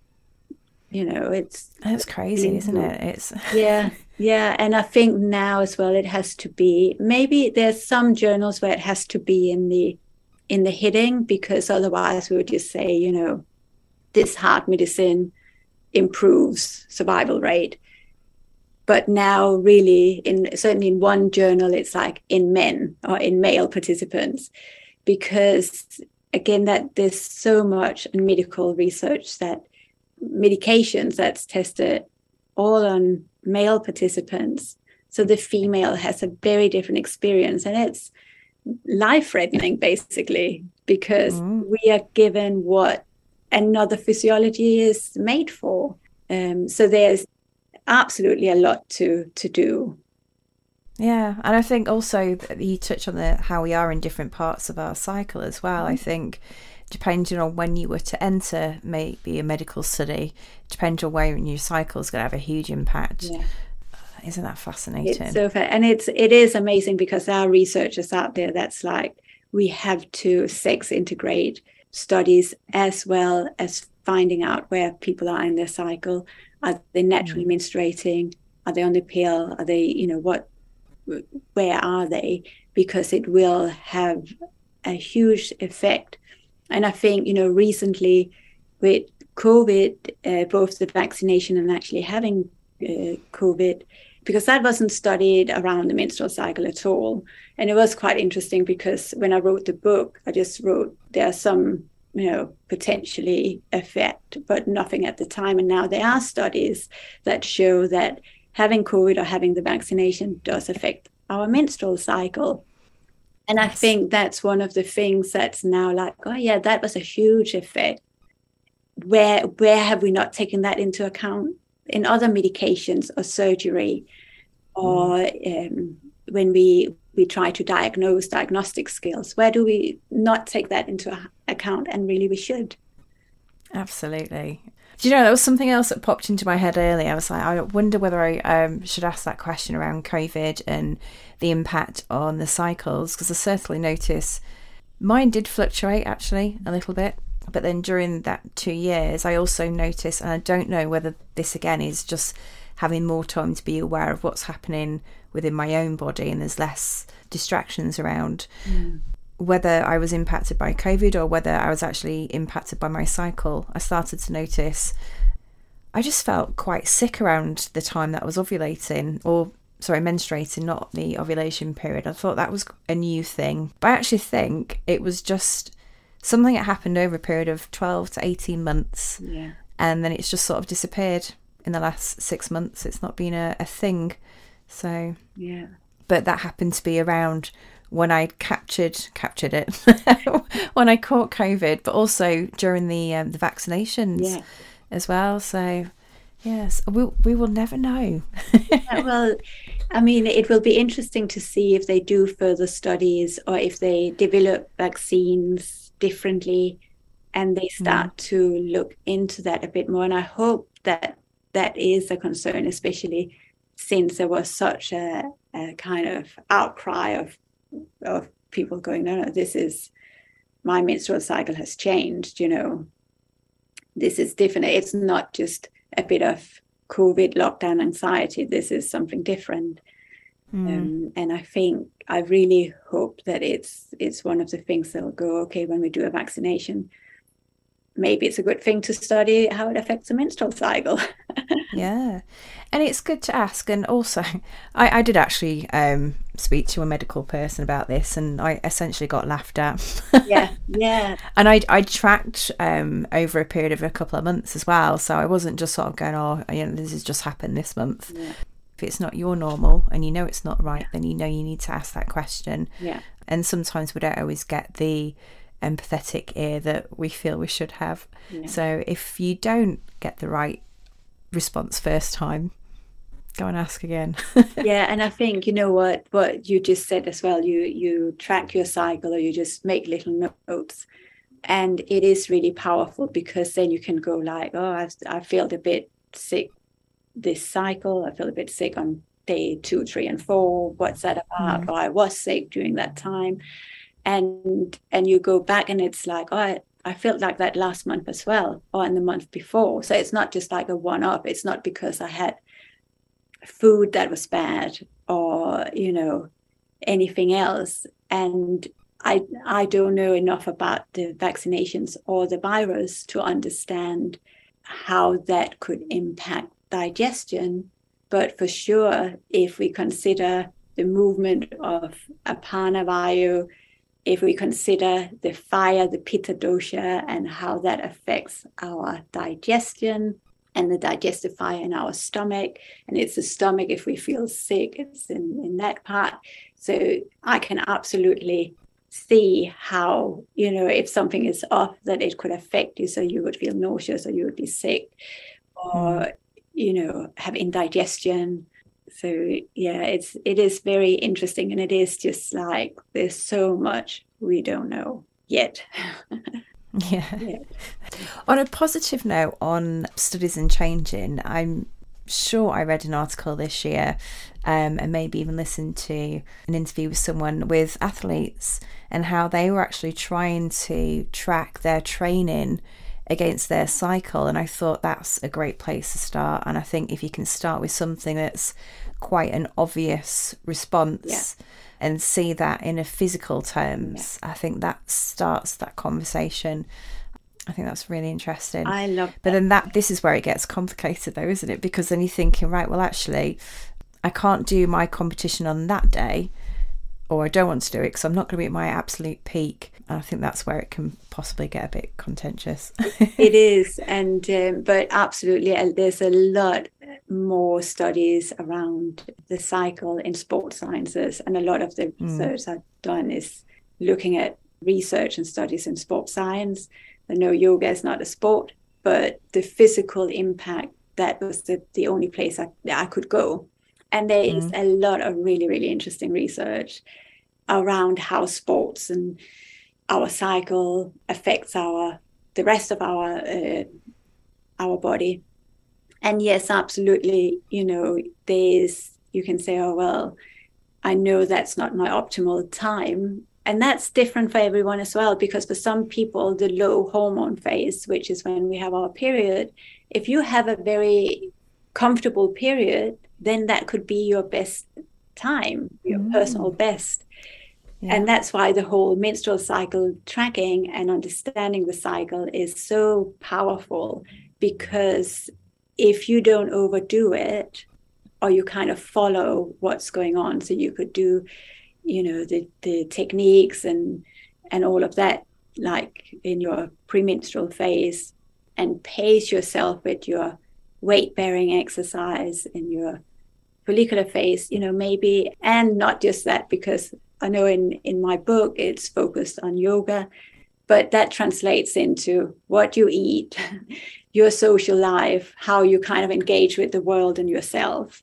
You know, it's... That's crazy, you know, isn't it? It's Yeah, yeah. And I think now as well, it has to be... Maybe there's some journals where it has to be in the in the heading, because otherwise we would just say, you know, this heart medicine improves survival rate. But now really, in certainly in one journal, it's like in men or in male participants, because, again, that there's so much medical research that medications that's tested all on male participants, so the female has a very different experience, and it's life-threatening basically, because mm. we are given what another physiology is made for. Um, so there's absolutely a lot to to do. Yeah, and I think also you touch on the how we are in different parts of our cycle as well. Mm-hmm. I think depending on when you were to enter maybe a medical study, depending on when your cycle is going to have a huge impact. Yeah. Isn't that fascinating? It's so fa- and it's it is amazing, because there are researchers out there that's like, we have to sex integrate studies as well as finding out where people are in their cycle. Are they naturally mm. menstruating? Are they on the pill? Are they, you know, what, where are they? Because it will have a huge effect. And I think, you know, recently with COVID, uh, both the vaccination and actually having uh, COVID, because that wasn't studied around the menstrual cycle at all. And it was quite interesting, because when I wrote the book, I just wrote there are some, you know, potentially effect, but nothing at the time. And now there are studies that show that having COVID or having the vaccination does affect our menstrual cycle. And I think that's one of the things that's now like, oh yeah, that was a huge effect. Where where have we not taken that into account in other medications or surgery, or mm. um, when we we try to diagnose diagnostic skills? Where do we not take that into account? And really, we should. Absolutely. Do you know, that was something else that popped into my head earlier. I was like, I wonder whether I um, should ask that question around COVID and the impact on the cycles, because I certainly notice mine did fluctuate actually a little bit. But then during that two years, I also noticed, and I don't know whether this again is just having more time to be aware of what's happening within my own body and there's less distractions around, mm. whether I was impacted by COVID or whether I was actually impacted by my cycle. I started to notice I just felt quite sick around the time that I was ovulating, or sorry, menstruating, not the ovulation period. I thought that was a new thing. But I actually think it was just something that happened over a period of twelve to eighteen months. Yeah. And then it's just sort of disappeared in the last six months. It's not been a, a thing. So, yeah. But that happened to be around when I captured captured it, when I caught COVID, but also during the um, the vaccinations yeah. as well. So, yes, we we will never know. yeah, well, I mean, it will be interesting to see if they do further studies or if they develop vaccines differently and they start mm. to look into that a bit more. And I hope that that is a concern, especially since there was such a, a kind of outcry of of people going, no, no, this is, my menstrual cycle has changed, you know, this is different. It's not just a bit of COVID lockdown anxiety. This is something different. Mm. Um, and I think, I really hope that it's it's one of the things that will go, okay, when we do a vaccination, maybe it's a good thing to study how it affects the menstrual cycle. Yeah. And it's good to ask. And also, I, I did actually um, speak to a medical person about this, and I essentially got laughed at. Yeah, yeah. And I, I tracked um, over a period of a couple of months as well. So I wasn't just sort of going, oh, you know, this has just happened this month. Yeah. If it's not your normal and you know it's not right, yeah. then you know you need to ask that question. Yeah. And sometimes we don't always get the empathetic ear that we feel we should have. Yeah. So if you don't get the right response first time, go and ask again. Yeah. And I think, you know, what what you just said as well, you you track your cycle, or you just make little notes, and it is really powerful, because then you can go like, oh, I, I feel a bit sick this cycle, I feel a bit sick on day two, three, and four, what's that about? Mm-hmm. Or I was sick during that time. And and you go back and it's like, oh, I, I felt like that last month as well, or in the month before. So it's not just like a one-off. It's not because I had food that was bad or, you know, anything else. And I I don't know enough about the vaccinations or the virus to understand how that could impact digestion. But for sure, if we consider the movement of apana vayu, if we consider the fire, the pitta dosha, and how that affects our digestion and the digestive fire in our stomach, and it's the stomach, if we feel sick, it's in, in that part. So I can absolutely see how, you know, if something is off, that it could affect you, so you would feel nauseous or you would be sick or, you know, have indigestion. So yeah, it's it is very interesting, and it is just like there's so much we don't know yet. yeah. yeah. On a positive note, on studies and changing, I'm sure I read an article this year, um, and maybe even listened to an interview with someone with athletes and how they were actually trying to track their training against their cycle. And I thought that's a great place to start. And I think if you can start with something that's quite an obvious response yeah. and see that in a physical terms, yeah. I think that starts that conversation. I think that's really interesting. I love that. But then that this is where it gets complicated though, isn't it? Because then you're thinking, right, well, actually, I can't do my competition on that day, or I don't want to do it because I'm not going to be at my absolute peak. And I think that's where it can possibly get a bit contentious. It is, and um, but absolutely, there's a lot more studies around the cycle in sports sciences, and a lot of the research mm. I've done is looking at research and studies in sports science. I know yoga is not a sport, but the physical impact, that was the, the only place I, I could go. And there mm. is a lot of really, really interesting research around how sports and our cycle affects our the rest of our uh, our body. And yes, absolutely, you know, there's, you can say, oh, well, I know that's not my optimal time. And that's different for everyone as well, because for some people, the low hormone phase, which is when we have our period, if you have a very comfortable period, then that could be your best time, your mm. personal best. Yeah. And that's why the whole menstrual cycle tracking and understanding the cycle is so powerful, because if you don't overdo it, or you kind of follow what's going on, so you could do, you know, the, the techniques and and all of that, like in your premenstrual phase, and pace yourself with your weight-bearing exercise in your follicular phase, you know, maybe, and not just that, because I know in, in my book, it's focused on yoga, but that translates into what you eat, your social life, how you kind of engage with the world and yourself.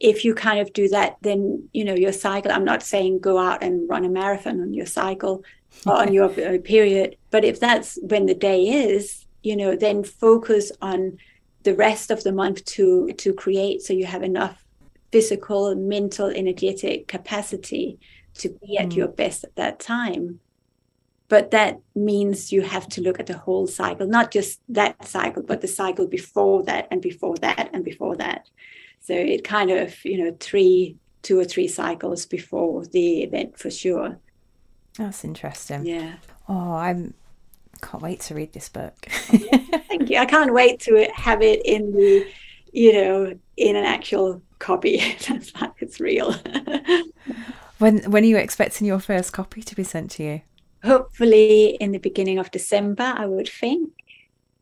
If you kind of do that, then, you know, your cycle, I'm not saying go out and run a marathon on your cycle or on your period, but if that's when the day is, you know, then focus on the rest of the month to to create, so you have enough physical, mental, energetic capacity to be at mm. your best at that time. But that means you have to look at the whole cycle, not just that cycle, but the cycle before that and before that and before that. So it kind of, you know, three, two or three cycles before the event for sure. That's interesting. Yeah. Oh, I'm can't wait to read this book. Thank you. I can't wait to have it in the, you know, in an actual copy. That's like it's real. When when are you expecting your first copy to be sent to you? Hopefully in the beginning of December, I would think.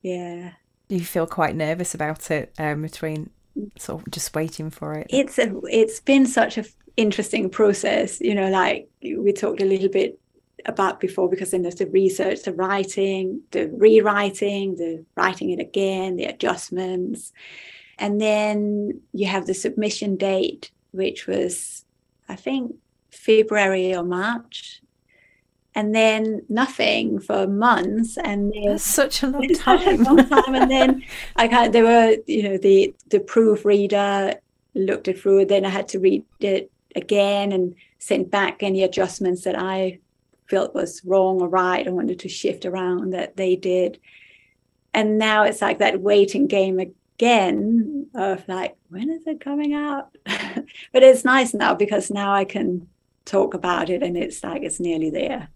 Yeah. Do you feel quite nervous about it um, between sort of just waiting for it? It's a, it's been such an interesting process, you know, like we talked a little bit about before, because then there's the research, the writing, the rewriting, the writing it again, the adjustments. And then you have the submission date, which was, I think, February or March, and then nothing for months, and then That's such a long time. Such a long time. And then I kind of, there were, you know, the the proofreader looked it through. Then I had to read it again and sent back any adjustments that I felt was wrong or right. I wanted to shift around that they did. And now it's like that waiting game again of like, when is it coming out? But it's nice now because now I can talk about it and it's like it's nearly there.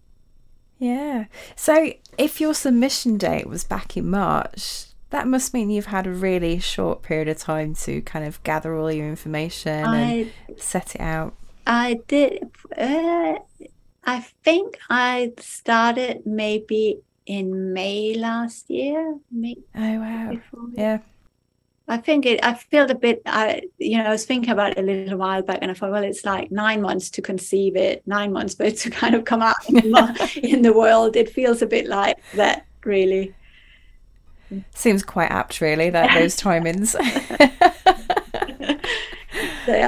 Yeah. So if your submission date was back in March, that must mean you've had a really short period of time to kind of gather all your information I, and set it out. I did. Uh, I think I started maybe in May last year. Maybe oh, wow. Before. Yeah. I think it, I felt a bit, I, you know, I was thinking about it a little while back and I thought, well, it's like nine months to conceive it, nine months, but to kind of come out in the world, it feels a bit like that, really. Seems quite apt, really, that those timings. So I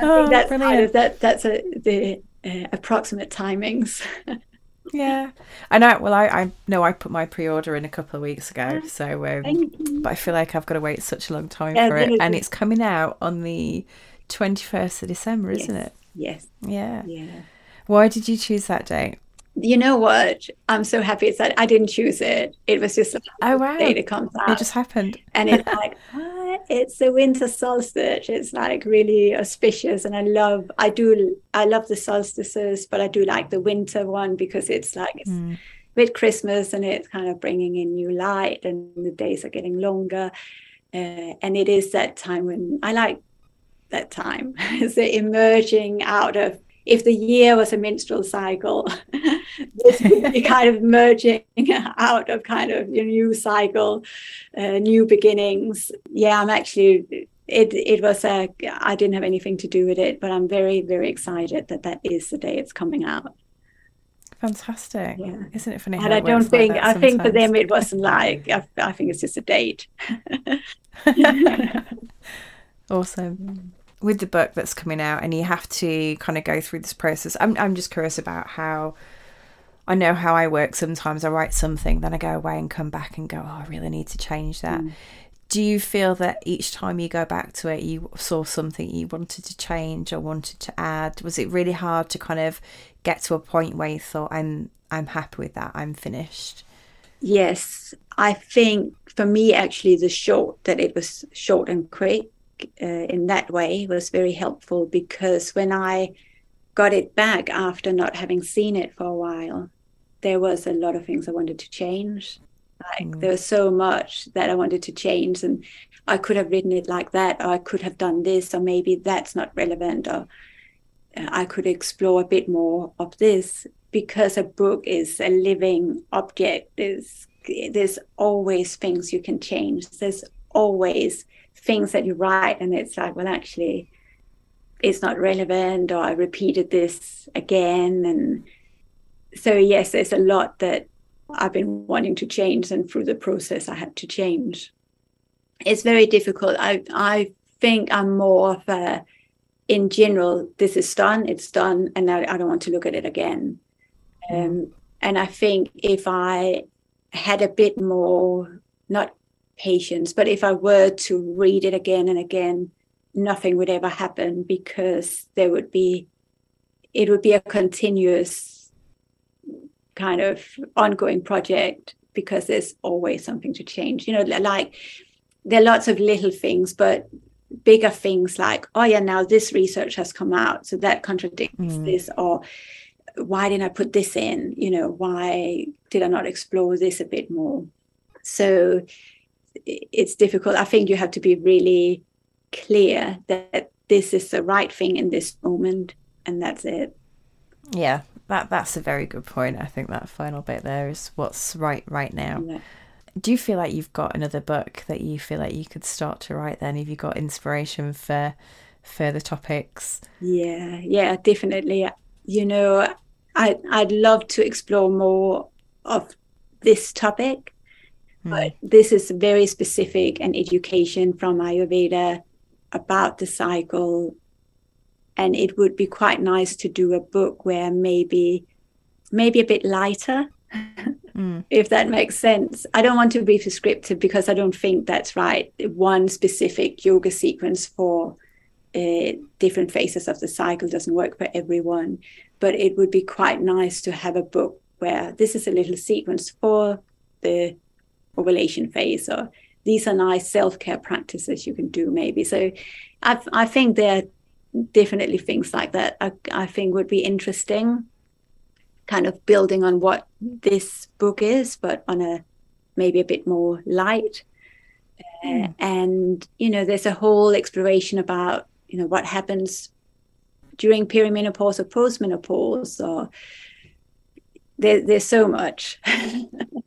oh, think that's brilliant. Kind of, that, that's a, the uh, approximate timings. Yeah, I know. Well, I, I know I put my pre-order in a couple of weeks ago, so um, but I feel like I've got to wait such a long time yeah, for it, and it's coming out on the twenty-first of December, yes. Isn't it? Yes. Yeah. Yeah. Why did you choose that date? You know what? I'm so happy it's that I didn't choose it. It was just like, oh wow, the date it comes out. It just happened, and it's like ah, it's the winter solstice. It's like really auspicious, and I love. I do. I love the solstices, but I do like the winter one because it's like it's mm. with Christmas, and it's kind of bringing in new light, and the days are getting longer, uh, and it is that time when I like that time. It's the emerging out of. If the year was a menstrual cycle, this would be kind of merging out of kind of your new cycle, uh, new beginnings. Yeah, I'm actually, it it was, a, I didn't have anything to do with it, but I'm very, very excited that that is the day it's coming out. Fantastic. Yeah. Isn't it funny? And I don't think, like I sometimes. think for them it wasn't like, I, I think it's just a date. Awesome. With the book that's coming out, and you have to kind of go through this process. I'm I'm just curious about how, I know how I work sometimes. I write something, then I go away and come back and go, oh, I really need to change that. Mm. Do you feel that each time you go back to it, you saw something you wanted to change or wanted to add? Was it really hard to kind of get to a point where you thought, I'm I'm happy with that, I'm finished? Yes, I think for me, actually, the short, that it was short and quick, Uh, in that way was very helpful, because when I got it back after not having seen it for a while, there was a lot of things I wanted to change. Like mm. there was so much that I wanted to change, and I could have written it like that, or I could have done this, or maybe that's not relevant, or I could explore a bit more of this, because a book is a living object. There's, there's always things you can change. There's always things that you write and it's like, well, actually it's not relevant, or I repeated this again. And so yes, there's a lot that I've been wanting to change, and through the process I had to change. It's very difficult. I I think I'm more of a, in general, this is done, it's done, and I, I don't want to look at it again. Um, and I think if I had a bit more, not patience, but if I were to read it again and again, nothing would ever happen, because there would be, it would be a continuous kind of ongoing project, because there's always something to change. You know, like there are lots of little things, but bigger things like, oh yeah, now this research has come out, so that contradicts mm. this, or why didn't I put this in? You know, why did I not explore this a bit more? So it's difficult. I think you have to be really clear that this is the right thing in this moment, and that's it. Yeah, that that's a very good point. I think that final bit there is what's right right now. Yeah. Do you feel like you've got another book that you feel like you could start to write then? Have you got inspiration for further topics? Yeah, yeah, definitely. You know, I, I'd love to explore more of this topic. But this is very specific, and education from Ayurveda about the cycle. And it would be quite nice to do a book where maybe, maybe a bit lighter, mm. if that makes sense. I don't want to be prescriptive, because I don't think that's right. One specific yoga sequence for uh, different phases of the cycle doesn't work for everyone, but it would be quite nice to have a book where this is a little sequence for the ovulation phase, or these are nice self-care practices you can do maybe. So I, I think there are definitely things like that I, I think would be interesting, kind of building on what this book is, but on a maybe a bit more light. Mm. Uh, and, you know, there's a whole exploration about, you know, what happens during perimenopause or postmenopause, or there, there's so much.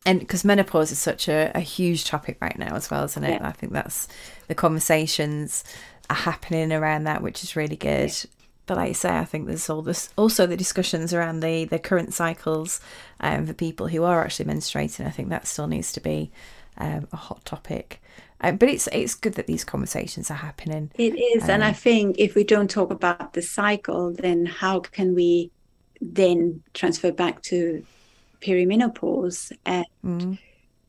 And because menopause is such a, a huge topic right now as well, isn't it? Yeah. I think that's the conversations are happening around that, which is really good. Yeah. But like you say, I think there's all this, also the discussions around the, the current cycles um, for people who are actually menstruating. I think that still needs to be um, a hot topic. Um, but it's it's good that these conversations are happening. It is. Um, and I think if we don't talk about the cycle, then how can we then transfer back to perimenopause? And mm-hmm.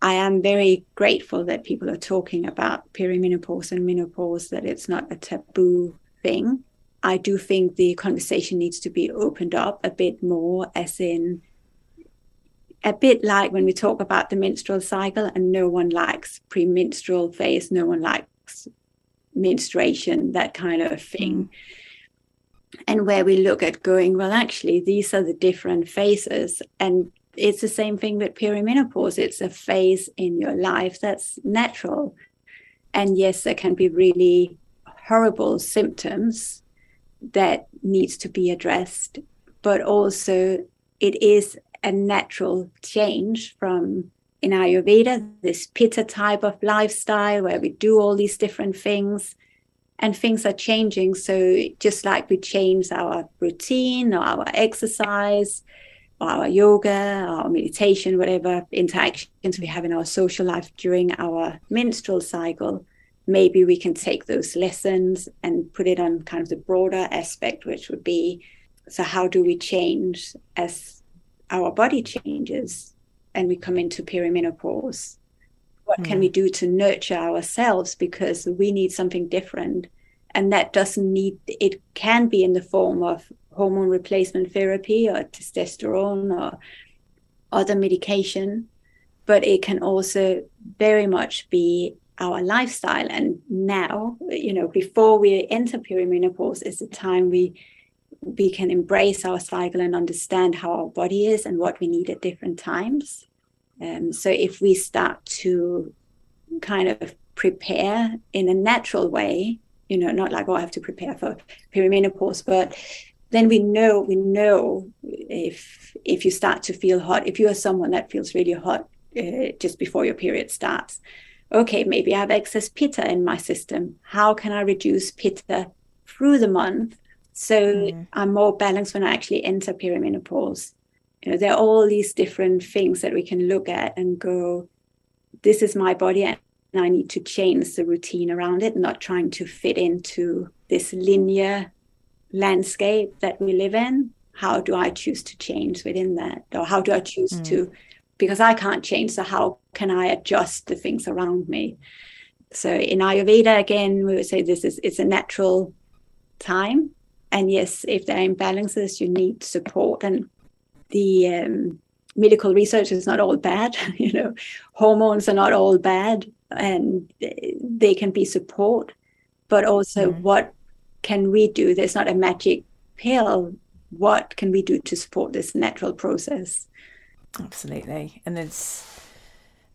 I am very grateful that people are talking about perimenopause and menopause, that it's not a taboo thing. I do think the conversation needs to be opened up a bit more, as in a bit like when we talk about the menstrual cycle, and no one likes premenstrual phase, no one likes menstruation, that kind of thing. And where we look at going, well, actually, these are the different phases. And it's the same thing with perimenopause. It's a phase in your life that's natural. And yes, there can be really horrible symptoms that needs to be addressed, but also it is a natural change from, in Ayurveda, this pitta type of lifestyle where we do all these different things, and things are changing. So just like we change our routine or our exercise or our yoga or meditation, whatever interactions we have in our social life during our menstrual cycle, maybe we can take those lessons and put it on kind of the broader aspect, which would be, so how do we change as our body changes and we come into perimenopause? What mm. can we do to nurture ourselves? Because we need something different. And that doesn't need, it can be in the form of hormone replacement therapy or testosterone or other medication, but it can also very much be our lifestyle. And now, you know, before we enter perimenopause is the time we we can embrace our cycle and understand how our body is and what we need at different times. Um, so if we start to kind of prepare in a natural way, you know, not like, oh, I have to prepare for perimenopause, but then we know, we know if if you start to feel hot, if you are someone that feels really hot uh, just before your period starts, okay, maybe I have excess pitta in my system. How can I reduce pitta through the month so mm. I'm more balanced when I actually enter perimenopause? You know, there are all these different things that we can look at and go, this is my body and I need to change the routine around it, not trying to fit into this linear landscape that we live in. How do I choose to change within that? Or how do I choose mm. to... because I can't change, so how can I adjust the things around me? So in Ayurveda, again, we would say this is it's a natural time. And yes, if there are imbalances, you need support. And the um, medical research is not all bad. You know, hormones are not all bad, and they can be support. But also, mm. what can we do? There's not a magic pill. What can we do to support this natural process? Absolutely. And there's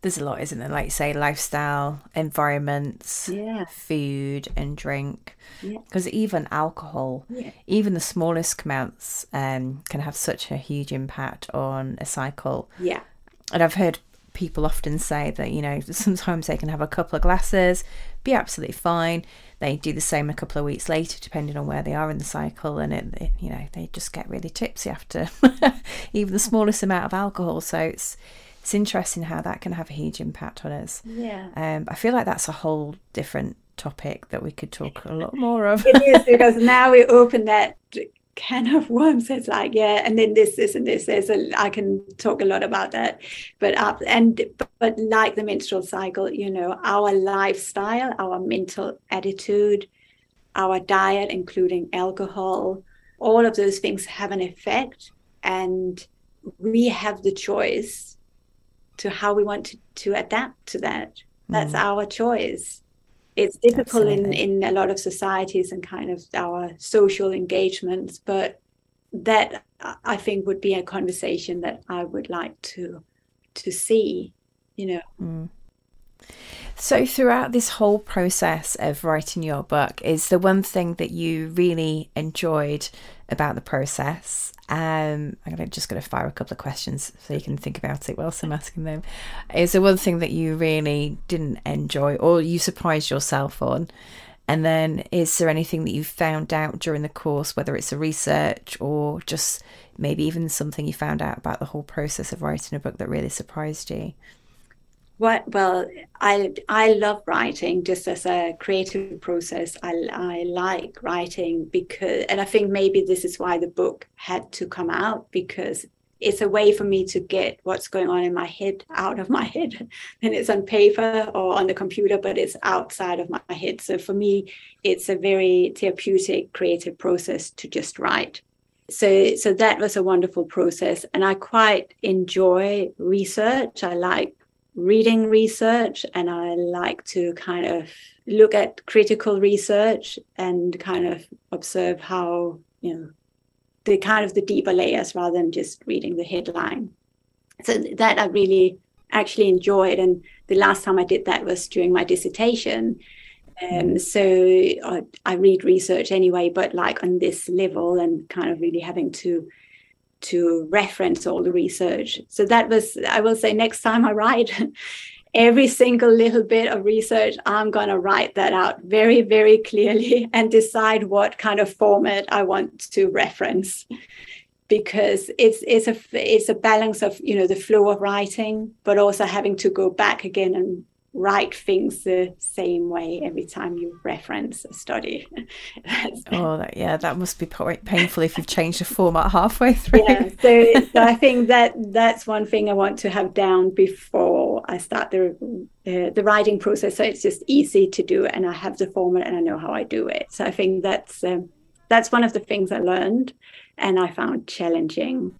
there's a lot, isn't there? Like you say, lifestyle, environments, yeah. food and drink, because yeah. even alcohol, yeah. even the smallest amounts um, can have such a huge impact on a cycle. Yeah. And I've heard people often say that, you know, sometimes they can have a couple of glasses, be absolutely fine. They do the same a couple of weeks later, depending on where they are in the cycle. And, it, it, you know, they just get really tipsy after even the smallest amount of alcohol. So it's it's interesting how that can have a huge impact on us. Yeah. Um, I feel like that's a whole different topic that we could talk a lot more of. It is, because now we open that can of worms. It's like, yeah, and then this, this, and this. There's a, I can talk a lot about that. But uh, and but like the menstrual cycle, you know, our lifestyle, our mental attitude, our diet, including alcohol, all of those things have an effect, and we have the choice to how we want to, to adapt to that. That's mm. our choice. It's difficult in, in a lot of societies and kind of our social engagements, but that I think would be a conversation that I would like to to see, you know. Mm. So throughout this whole process of writing your book, is the one thing that you really enjoyed about the process? Um, I'm gonna, just going to fire a couple of questions so you can think about it whilst I'm asking them. Is there one thing that you really didn't enjoy or you surprised yourself on? And then is there anything that you found out during the course, whether it's a research or just maybe even something you found out about the whole process of writing a book that really surprised you? What, well, I I love writing just as a creative process. I, I like writing because, and I think maybe this is why the book had to come out, because it's a way for me to get what's going on in my head out of my head. And it's on paper or on the computer, but it's outside of my head. So for me, it's a very therapeutic, creative process to just write. So so that was a wonderful process. And I quite enjoy research. I like reading research, and I like to kind of look at critical research and kind of observe how, you know, the kind of the deeper layers rather than just reading the headline. So that I really actually enjoyed. And the last time I did that was during my dissertation. Um, so I, I read research anyway, but like on this level and kind of really having to to reference all the research. So that was, I will say next time I write, every single little bit of research, I'm going to write that out very, very clearly and decide what kind of format I want to reference. Because it's it's a it's a balance of, you know, the flow of writing, but also having to go back again and write things the same way every time you reference a study. Oh, that, yeah, that must be painful if you've changed the format halfway through. Yeah, so, so I think that that's one thing I want to have down before I start the uh, the writing process. So it's just easy to do, and I have the format and I know how I do it. So I think that's um, that's one of the things I learned and I found challenging.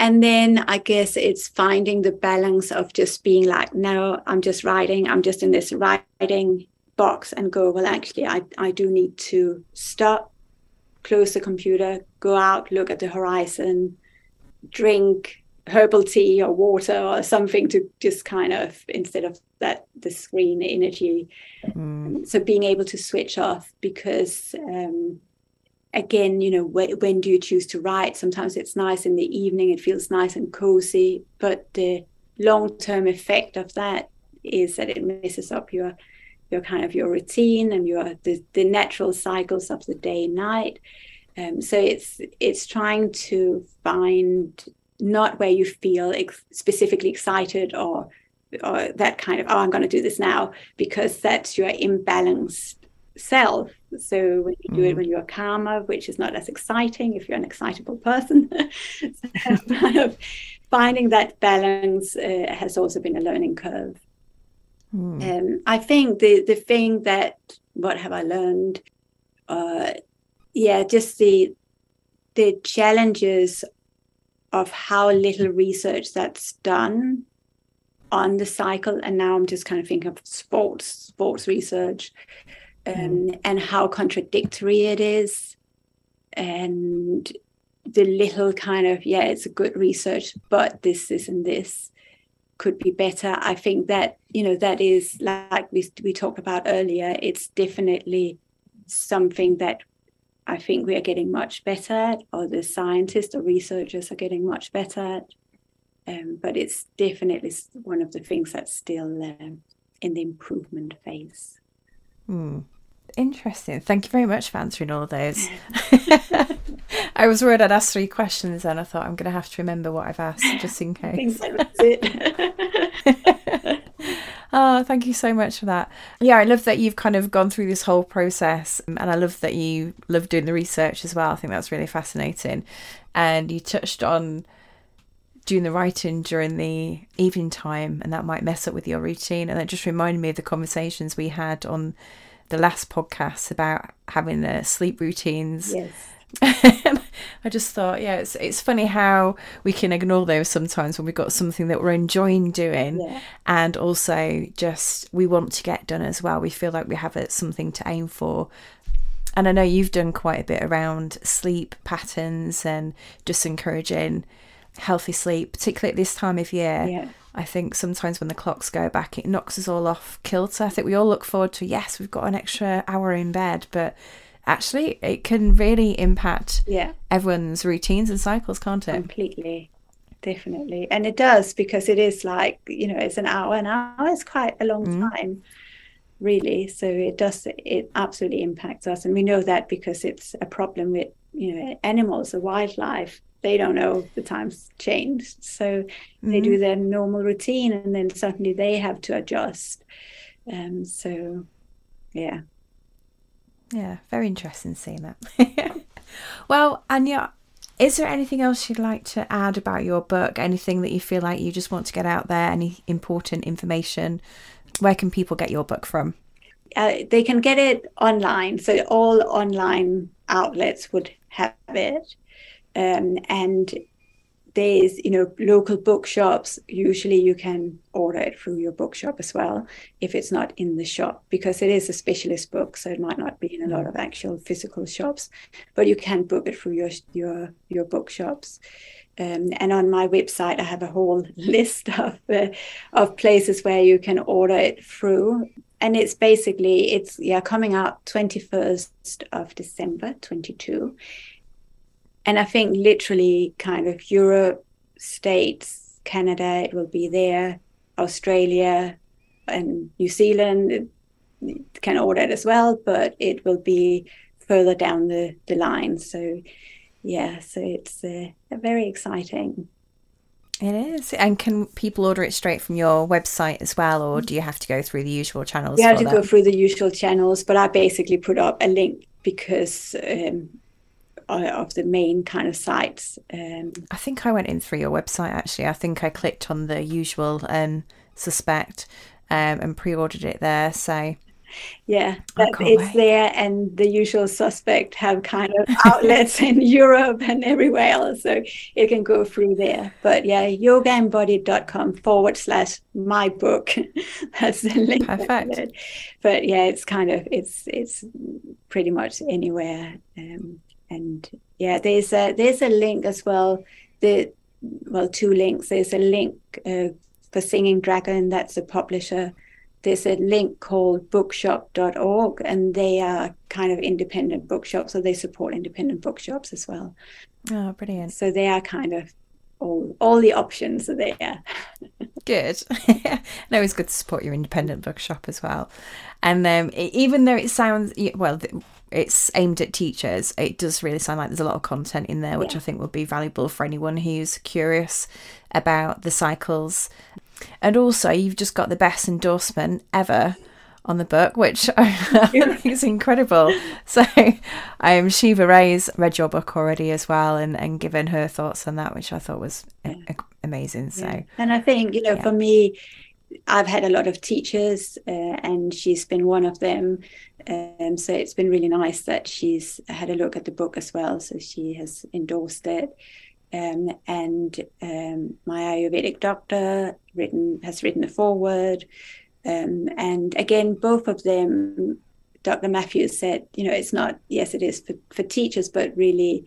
And then I guess it's finding the balance of just being like, no, I'm just writing, I'm just in this writing box, and go, well, actually, I, I do need to stop, close the computer, go out, look at the horizon, drink herbal tea or water or something to just kind of, instead of that, the screen energy. Mm. So being able to switch off, because um again, you know, wh- when do you choose to write? Sometimes it's nice in the evening, it feels nice and cozy, but the long-term effect of that is that it messes up your your kind of your routine and your the, the natural cycles of the day and night. Um, so it's it's trying to find not where you feel ex- specifically excited or or that kind of, oh, I'm going to do this now, because that's your imbalanced self. So when you do it when you're calmer, which is not as exciting if you're an excitable person. So kind of finding that balance uh, has also been a learning curve. And mm. um, I think the the thing that, what have I learned? Uh, yeah, just the the challenges of how little research that's done on the cycle. And now I'm just kind of thinking of sports, sports research. Um, and how contradictory it is, and the little kind of, yeah, it's a good research, but this, this, and this could be better. I think that, you know, that is, like we, we talked about earlier, it's definitely something that I think we are getting much better at, or the scientists or researchers are getting much better at, um, but it's definitely one of the things that's still um, in the improvement phase. Hmm. Interesting. Thank you very much for answering all of those. I was worried I'd asked three questions and I thought I'm going to have to remember what I've asked just in case. I think so, that's it. Oh, thank you so much for that. Yeah, I love that you've kind of gone through this whole process, and I love that you love doing the research as well. I think that's really fascinating. And you touched on doing the writing during the evening time, and that might mess up with your routine, and that just reminded me of the conversations we had on the last podcast about having the sleep routines. Yes. I just thought, yeah, it's it's funny how we can ignore those sometimes when we've got something that we're enjoying doing, yeah. and also just we want to get done as well. We feel like we have a, something to aim for. And I know you've done quite a bit around sleep patterns and just encouraging healthy sleep, particularly at this time of year. Yeah. I think sometimes when the clocks go back, it knocks us all off kilter. I think we all look forward to, yes, we've got an extra hour in bed, but actually it can really impact yeah. everyone's routines and cycles, can't it? Completely, definitely. And it does, because it is like, you know, it's an hour, an hour is quite a long mm. time, really. So it does, it absolutely impacts us. And we know that because it's a problem with, you know, animals or wildlife. They don't know the time's changed. So mm-hmm. they do their normal routine and then suddenly they have to adjust. Um, so, yeah. Yeah, very interesting seeing that. Well, Anya, is there anything else you'd like to add about your book? Anything that you feel like you just want to get out there? Any important information? Where can people get your book from? Uh, they can get it online. So all online outlets would have it. Um, and there's, you know, local bookshops. Usually you can order it through your bookshop as well if it's not in the shop, because it is a specialist book, so it might not be in a lot of actual physical shops, but you can book it through your your, your bookshops. Um, and on my website, I have a whole list of uh, of places where you can order it through. And it's basically, it's yeah coming out twenty-first of December, twenty-two. And I think literally kind of Europe, States, Canada, it will be there, Australia and New Zealand can order it as well, but it will be further down the, the line. So, yeah, so it's uh, very exciting. It is. And can people order it straight from your website as well, or do you have to go through the usual channels? You have to them? go through the usual channels, but I basically put up a link because um, of the main kind of sites. Um, I think I went in through your website, actually. I think I clicked on the usual um, suspect um, and pre-ordered it there, so... Yeah, that it's wait. there, and the usual suspect have kind of outlets in Europe and everywhere else, so it can go through there. But yeah, yogaembodied.com forward slash my book. That's the link. Perfect. But yeah, it's kind of it's it's pretty much anywhere, um, and yeah, there's a there's a link as well. The well, two links. There's a link uh, for Singing Dragon. That's the publisher. There's a link called bookshop dot org, and they are kind of independent bookshops, so they support independent bookshops as well. Oh, brilliant. So they are kind of all all the options are there. Good. No, it's good to support your independent bookshop as well. And um, even though it sounds, well, it's aimed at teachers, it does really sound like there's a lot of content in there, which yeah. I think will be valuable for anyone who's curious about the cycles. And also, you've just got the best endorsement ever on the book, which I think is incredible. So um, Shiva Rea's read your book already as well, and, and given her thoughts on that, which I thought was yeah. a- amazing. So, yeah. And I think, you know, yeah. for me, I've had a lot of teachers uh, and she's been one of them. Um, so it's been really nice that she's had a look at the book as well. So she has endorsed it. Um, and um, my Ayurvedic doctor written has written a foreword. Um, and again, both of them, Doctor Matthews said, you know, it's not, yes, it is for, for teachers, but really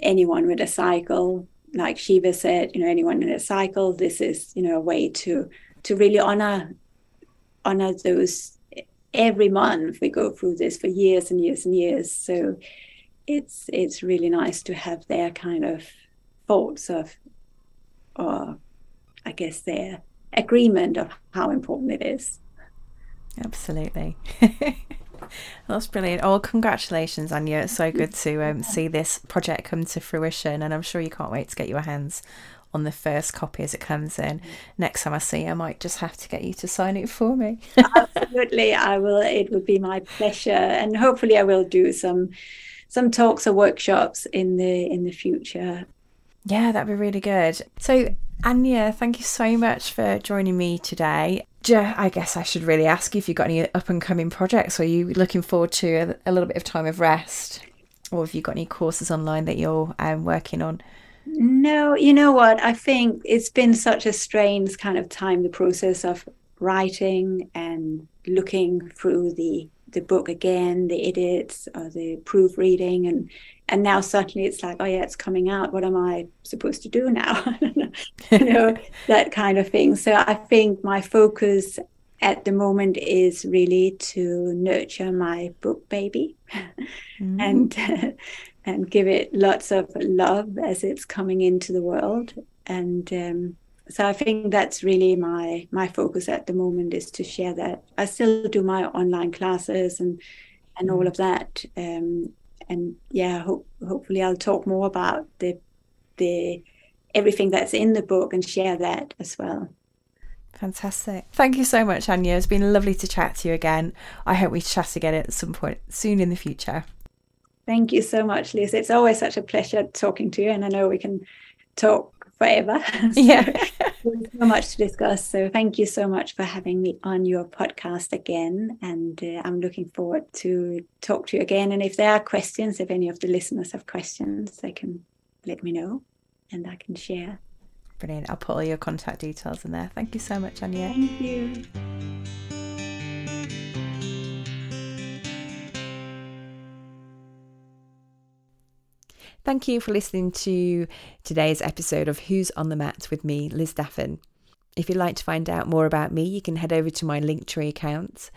anyone with a cycle, like Shiva said, you know, anyone in a cycle, this is, you know, a way to to really honor honor those. Every month we go through this for years and years and years. So it's it's really nice to have their kind of thoughts of, or I guess their agreement of how important it is. Absolutely. That's brilliant. Oh, congratulations, Anya. It's so good to um, see this project come to fruition, and I'm sure you can't wait to get your hands on the first copy as it comes in. Next time I see you, I might just have to get you to sign it for me. Absolutely, I will. It would be my pleasure, and hopefully I will do some some talks or workshops in the in the future. Yeah, that'd be really good. So Anya, thank you so much for joining me today. I guess I should really ask you if you've got any up and coming projects, or are you looking forward to a, a little bit of time of rest, or have you got any courses online that you're um, working on? No, you know what? I think it's been such a strained kind of time, the process of writing and looking through the the book again, the edits or the proofreading, and and now suddenly it's like, oh yeah, it's coming out, what am I supposed to do now? I don't know. You know, that kind of thing. So I think my focus at the moment is really to nurture my book baby mm. and uh, and give it lots of love as it's coming into the world. And um so I think that's really my my focus at the moment, is to share that. I still do my online classes and and all of that. Um, and yeah, ho- hopefully I'll talk more about the the everything that's in the book and share that as well. Fantastic. Thank you so much, Anya. It's been lovely to chat to you again. I hope we chat again at some point soon in the future. Thank you so much, Liz. It's always such a pleasure talking to you, and I know we can talk forever. So, yeah. So much to discuss. So thank you so much for having me on your podcast again, and uh, I'm looking forward to talk to you again. And if there are questions, if any of the listeners have questions, they can let me know and I can share. Brilliant. I'll put all your contact details in there. Thank you so much, Anya. Thank you. Thank you for listening to today's episode of Who's on the Mat with me, Liz Daffen. If you'd like to find out more about me, you can head over to my Linktree account.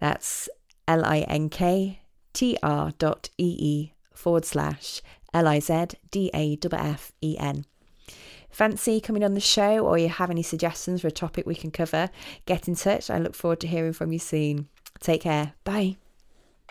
That's L-I-N-K-T-R dot E-E forward slash L-I-Z-D-A-F-F-E-N. Fancy coming on the show, or you have any suggestions for a topic we can cover, get in touch. I look forward to hearing from you soon. Take care. Bye.